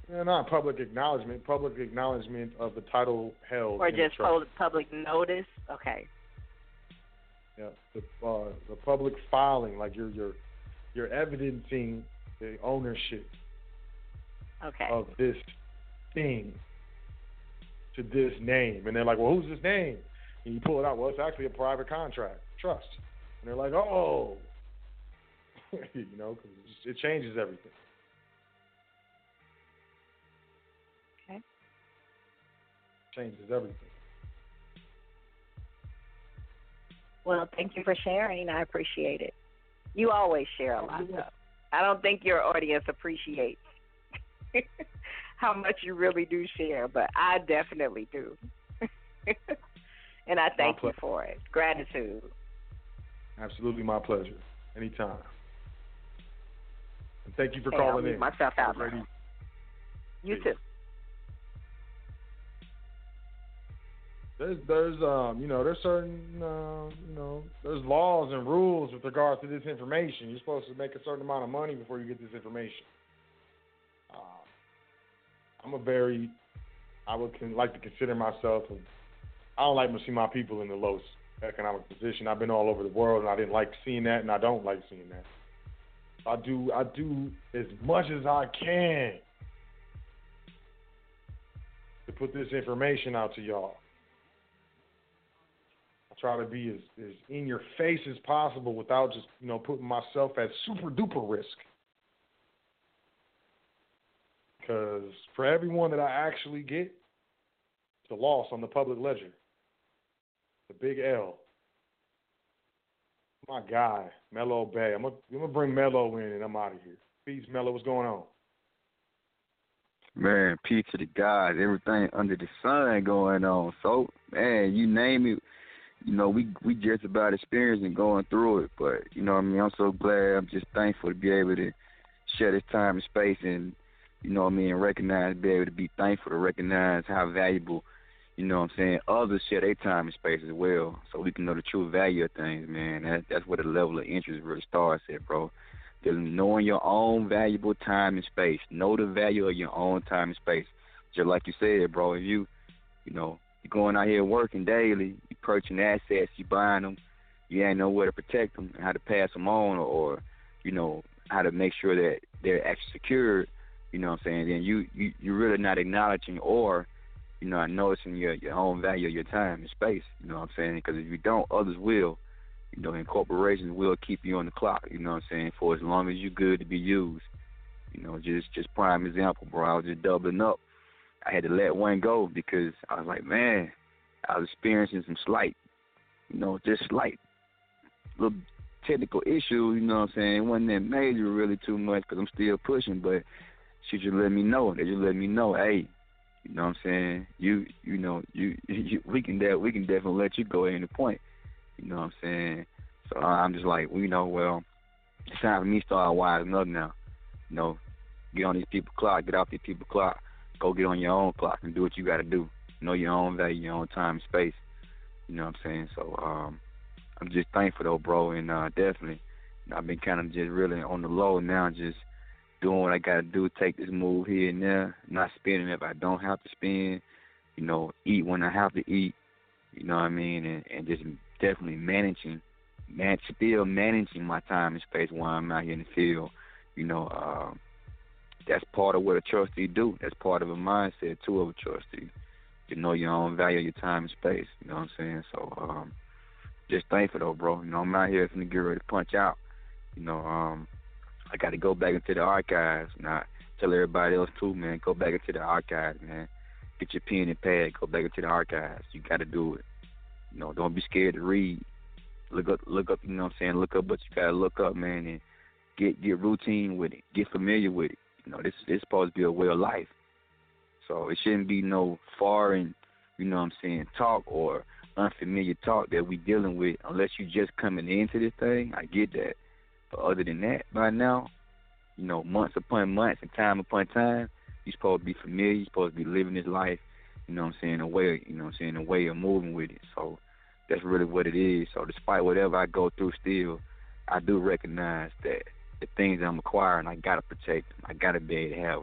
Not public acknowledgement. Public acknowledgement of the title held. Or just public notice. Okay. Yeah, the public filing, like you're evidencing the ownership. Okay. Of this thing. To this name, and they're like, "Well, who's this name?" And you pull it out. Well, it's actually a private contract trust. And they're like, "Oh," because it changes everything. Okay. Changes everything. Well, thank you for sharing. I appreciate it. You always share a lot, though. I don't think your audience appreciates how much you really do share, but I definitely do. And I thank you for it. Gratitude. Absolutely my pleasure. Anytime. And thank you for calling in. Myself out. You too. There's certain there's laws and rules with regards to this information. You're supposed to make a certain amount of money before you get this information. I would like to consider myself. I don't like to see my people in the low economic position. I've been all over the world, and I didn't like seeing that, and I don't like seeing that. I do as much as I can to put this information out to y'all. I try to be as in your face as possible without just putting myself at super duper risk. Because for everyone that I actually get, it's a loss on the public ledger. The big L. My guy, Melo Bay. I'm gonna bring Melo in and I'm out of here. Peace, Melo. What's going on? Man, peace to the gods. Everything under the sun going on. So, man, you name it. We just about experiencing going through it. But, I'm so glad. I'm just thankful to be able to share this time and space and, be thankful to recognize how valuable, others share their time and space as well, so we can know the true value of things, man. That's where the level of interest really starts at, bro. Just knowing your own valuable time and space. Know the value of your own time and space. Just like you said, bro, if you're going out here working daily, you purchasing assets, you buying them, you ain't know where to protect them, how to pass them on, or how to make sure that they're actually secured, then you're really not acknowledging or, noticing your own value of your time and space, because if you don't, others will, and corporations will keep you on the clock, for as long as you're good to be used. Just prime example, bro, I was just doubling up. I had to let one go because I was like, man, I was experiencing some slight, just slight little technical issue, it wasn't that major really too much because I'm still pushing, but she just let me know. They just let me know, hey, we can definitely let you go at any point. So I'm just like, it's time for me to start wising up now. Get on these people clock, get off these people clock, go get on your own clock and do what you got to do. Know your own value, your own time and space. So I'm just thankful though, bro, and definitely I've been kind of just really on the low now, just doing what I gotta do, take this move here and there, not spending if I don't have to spend, eat when I have to eat, and just definitely managing my time and space while I'm out here in the field, that's part of what a trustee do. That's part of a mindset too of a trustee, to know your own value, your time and space. So just thankful though, bro. I'm out here finna get ready to punch out. I got to go back into the archives, and I tell everybody else too, man. Go back into the archives, man. Get your pen and pad. Go back into the archives. You got to do it. Don't be scared to read. Look up. Look up what you got to look up, man, and get routine with it. Get familiar with it. This is supposed to be a way of life, so it shouldn't be no foreign you know what I'm saying, talk or unfamiliar talk that we dealing with, unless you just coming into this thing. I get that. But other than that, by now, you know, months upon months and time upon time, you're supposed to be familiar. You're supposed to be living this life, you know what I'm saying, a way of moving with it. So that's really what it is. So despite whatever I go through still, I do recognize that the things that I'm acquiring, I got to protect them. I got to be able to have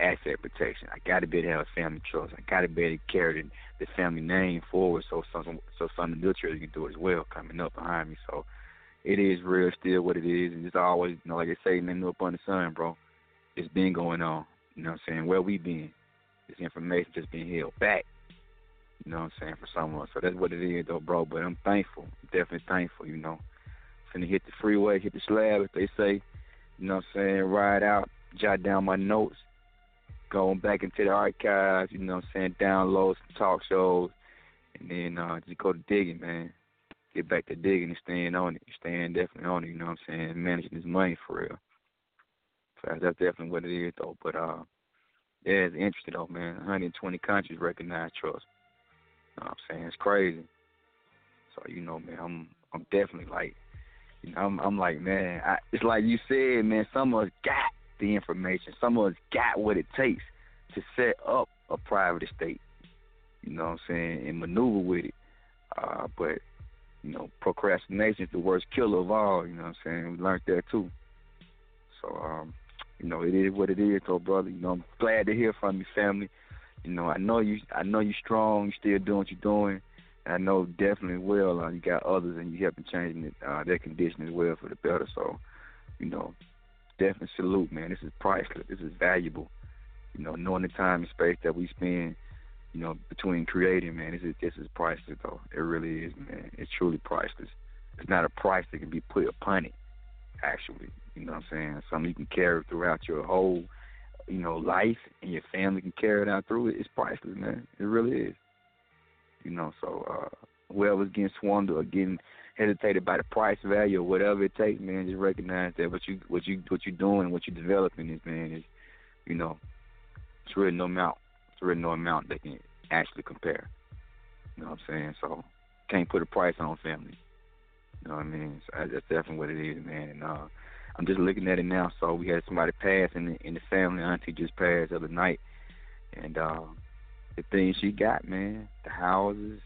asset protection. I got to be able to have a family trust. I got to be able to carry the family name forward so some of the children can do it as well coming up behind me. So it is real, still what it is. And it's always, you know, like I say, nothing up on the sun, bro. It's been going on. You know what I'm saying? Where we been? This information just been held back. You know what I'm saying? For someone. So that's what it is, though, bro. But I'm thankful. Definitely thankful, you know. Finna hit the freeway, hit the slab, if they say. You know what I'm saying? Ride out, jot down my notes. Going back into the archives, you know what I'm saying, download some talk shows, and then just go to digging, man. Get back to digging and staying on it. Staying definitely on it, you know what I'm saying, managing this money for real. So that's definitely what it is, though. But, yeah, it's interesting, though, man. 120 countries recognize trust. You know what I'm saying? It's crazy. So, you know, man, I'm definitely like, you know, I'm like, man, it's like you said, man, some of us got the information. Some of us got what it takes to set up a private estate, you know what I'm saying, and maneuver with it. But, you know, procrastination is the worst killer of all, you know what I'm saying? We learned that too. So, you know, it is what it is, though, brother. You know, I'm glad to hear from you, family. You know, I know you strong, you still doing what you're doing. And I know definitely well you got others and you helping changing it, their condition as well for the better. So, you know, definitely salute, man. This is priceless. This is valuable. You know, knowing the time and space that we spend, you know, between creating, man, this is priceless, though. It really is, man. It's truly priceless. It's not a price that can be put upon it, actually. You know what I'm saying? Something you can carry throughout your whole, you know, life, and your family can carry it out through it. It's priceless, man. It really is. You know, so whoever's getting swarmed or getting hesitated by the price value or whatever it takes, man, just recognize that what you're doing, what you're developing is, man, is, you know, it's really no amount. It's really no amount that can actually compare. You know what I'm saying? So can't put a price on family. You know what I mean? So that's definitely what it is, man. And I'm just looking at it now. So we had somebody pass in the family. Auntie just passed the other night, and the things she got, man, the houses,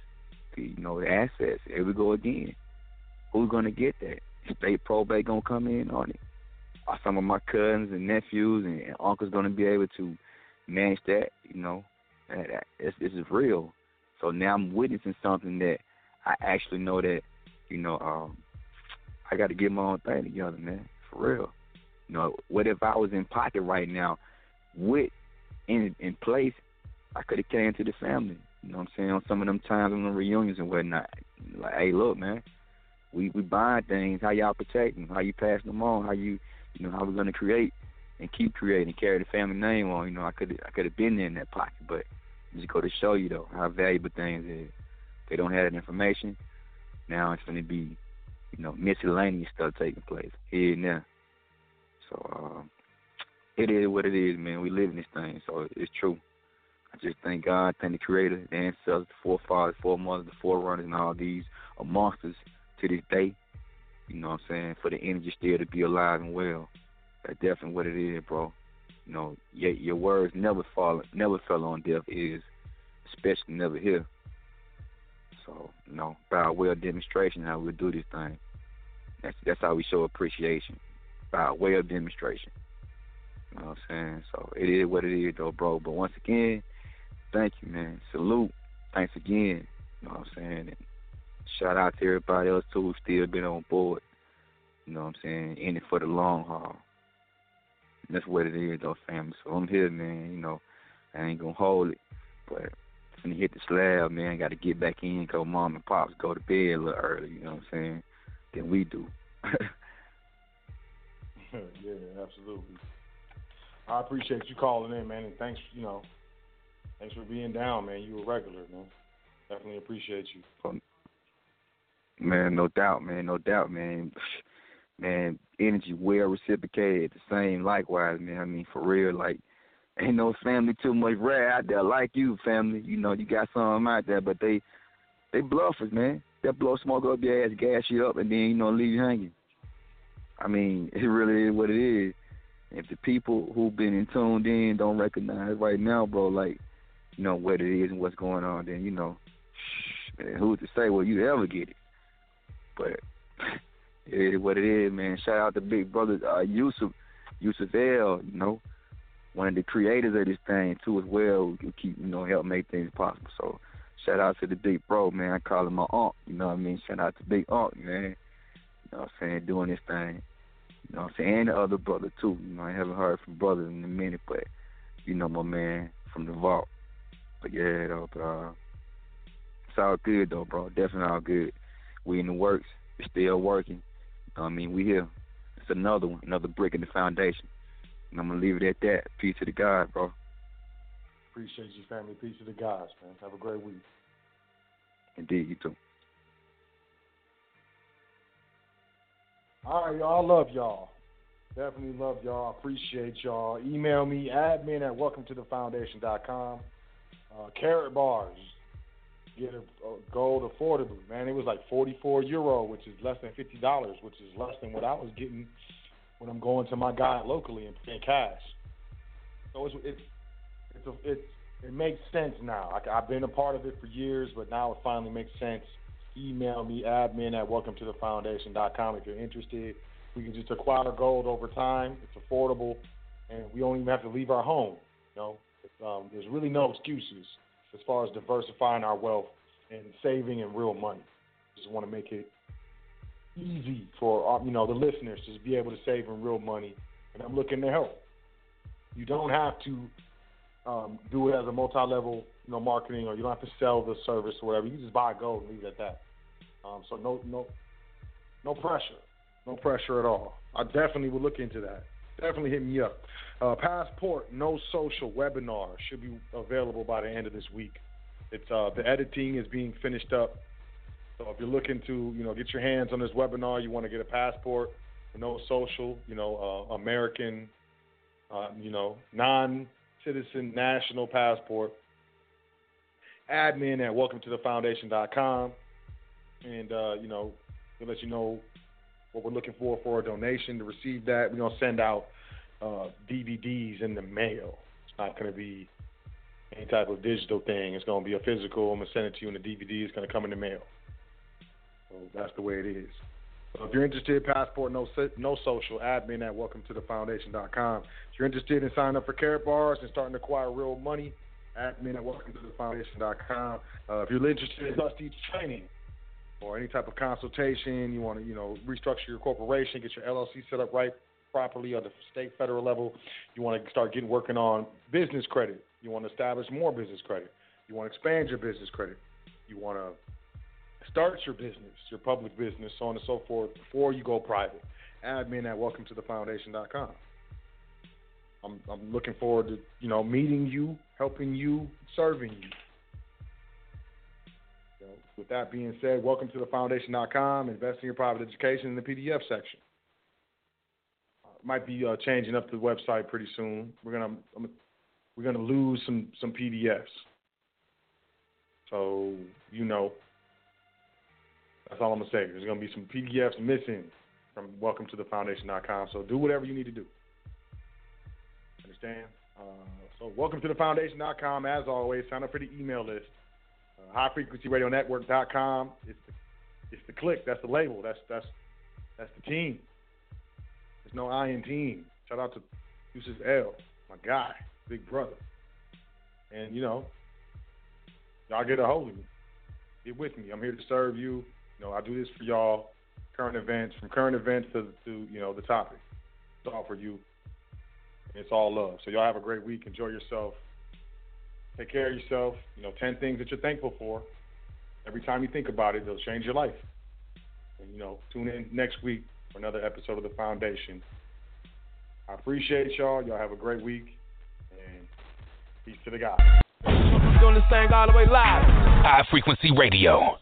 you know, the assets. Here we go again. Who's going to get that? State probate going to come in on it? Are some of my cousins and nephews and uncles going to be able to manage that? You know, this is real. So now I'm witnessing something that I actually know that, you know, I got to get my own thing together, man, for real. You know, what if I was in pocket right now with in place? I could have came to the family, you know what I'm saying, on some of them times on the reunions and whatnot. Like, hey, look, man, we buying things. How y'all protecting? How you passing them on? How you know, how we gonna create and keep creating and carry the family name on? You know, I could have been there in that pocket, but just go to show you though how valuable things is. If they don't have that information, now it's gonna be, you know, miscellaneous stuff taking place here and there. So it is what it is, man. We live in this thing, so it's true. I just thank God, thank the Creator, the ancestors, the forefathers, the foremothers, the forerunners, and all these amongst us to this day, you know what I'm saying, for the energy still to be alive and well. That's definitely what it is, bro. You know, your words never fell on deaf ears, especially never here. So, you know, by our way of demonstration, how we do this thing. That's how we show appreciation, by our way of demonstration. You know what I'm saying? So, it is what it is, though, bro. But once again, thank you, man. Salute. Thanks again. You know what I'm saying? And shout out to everybody else, too, who's still been on board. You know what I'm saying? In it for the long haul. And that's what it is, though, family. So I'm here, man. You know, I ain't going to hold it. But I'm going to hit the slab, man. Got to get back in because mom and pops go to bed a little early. You know what I'm saying? Than we do. Yeah, absolutely. I appreciate you calling in, man. And thanks, you know. Thanks for being down, man. You a regular, man. Definitely appreciate you. Man, no doubt, man. No doubt, man. Man, energy well reciprocated. The same likewise, man. I mean, for real, like, Ain't no family too much rare out there like you, family. You know, you got some out there, but they bluffers, man. They'll blow smoke up your ass, gas you up, and then, you know, leave you hanging. I mean, it really is what it is. If the people who've been tuned in don't recognize right now, bro, like, you know, what it is and what's going on, then, you know, man, who's to say will you ever get it? But it is what it is, man. Shout out to big brother Yusuf-El, you know, one of the creators of this thing too as well, who keep, you know, help make things possible. So shout out to the big bro, man. I call him my aunt, you know what I mean? Shout out to big aunt, man. You know what I'm saying? Doing this thing. You know what I'm saying? And the other brother too. You know, I haven't heard from brother in a minute, but you know, my man from the vault. But yeah, though, but it's all good though, bro. Definitely all good. We in the works. We're still working. You know what I mean? We here. It's another one, another brick in the foundation. And I'm going to leave it at that. Peace to the God, bro. Appreciate you, family. Peace to the gods, man. Have a great week. Indeed, you too. All right, y'all. I love y'all. Definitely love y'all. Appreciate y'all. Email me, admin@welcometothefoundation.com. Caratbars. Get a gold affordably, man. It was like €44, which is less than $50, which is less than what I was getting when I'm going to my guy locally and paying cash. So it makes sense now. I've been a part of it for years, but now it finally makes sense. Email me, admin@welcometothefoundation.com if you're interested. We can just acquire gold over time. It's affordable, and we don't even have to leave our home. You know, there's really no excuses as far as diversifying our wealth and saving in real money. Just want to make it easy for our, you know, the listeners to be able to save in real money, and I'm looking to help. You don't have to do it as a multi-level, you know, marketing, or you don't have to sell the service or whatever. You just buy gold and leave it at that. So no pressure, no pressure at all. I definitely will look into that. Definitely hit me up. Passport No Social webinar should be available by the end of this week. It's the editing is being finished up. So if you're looking to, you know, get your hands on this webinar, you want to get a passport, no social, you know, American, you know, non-citizen national passport, admin@welcometothefoundation.com. And, you know, we'll let you know what we're looking for a donation. To receive that, we're going to send out DVDs in the mail. It's not going to be any type of digital thing. It's going to be a physical. I'm going to send it to you, and the DVD is going to come in the mail. So that's the way it is. So if you're interested, Passport No Social, admin@welcometothefoundation.com. If you're interested in signing up for Caratbars and starting to acquire real money, admin@welcometothefoundation.com. If you're interested in Dusty's training or any type of consultation, you want to, you know, restructure your corporation, get your LLC set up right properly on the state, federal level, you want to start getting working on business credit, you want to establish more business credit, you want to expand your business credit, you want to start your business, your public business, so on and so forth, before you go private. Admin@welcometothefoundation.com. I'm looking forward to, you know, meeting you, helping you, serving you. So with that being said, welcometothefoundation.com. Invest in your private education in the PDF section. Might be changing up the website pretty soon. We're gonna lose some PDFs. So, you know, that's all I'm going to say. There's going to be some PDFs missing from welcometothefoundation.com. So do whatever you need to do. Understand? So welcometothefoundation.com, as always. Sign up for the email list. Highfrequencyradionetwork.com. It's the click. That's the label. That's the team. There's no I in team. Shout out to Yusuf-El, my guy, big brother. And, you know, y'all get a hold of me. Get with me. I'm here to serve you. You know, I do this for y'all. Current events, from current events to you know, the topic. It's all for you. It's all love. So y'all have a great week. Enjoy yourself. Take care of yourself. You know, 10 things that you're thankful for. Every time you think about it, it'll change your life. And, you know, tune in next week for another episode of The Foundation. I appreciate y'all. Y'all have a great week. And peace to the God. Doing this thing all the way live. High Frequency Radio.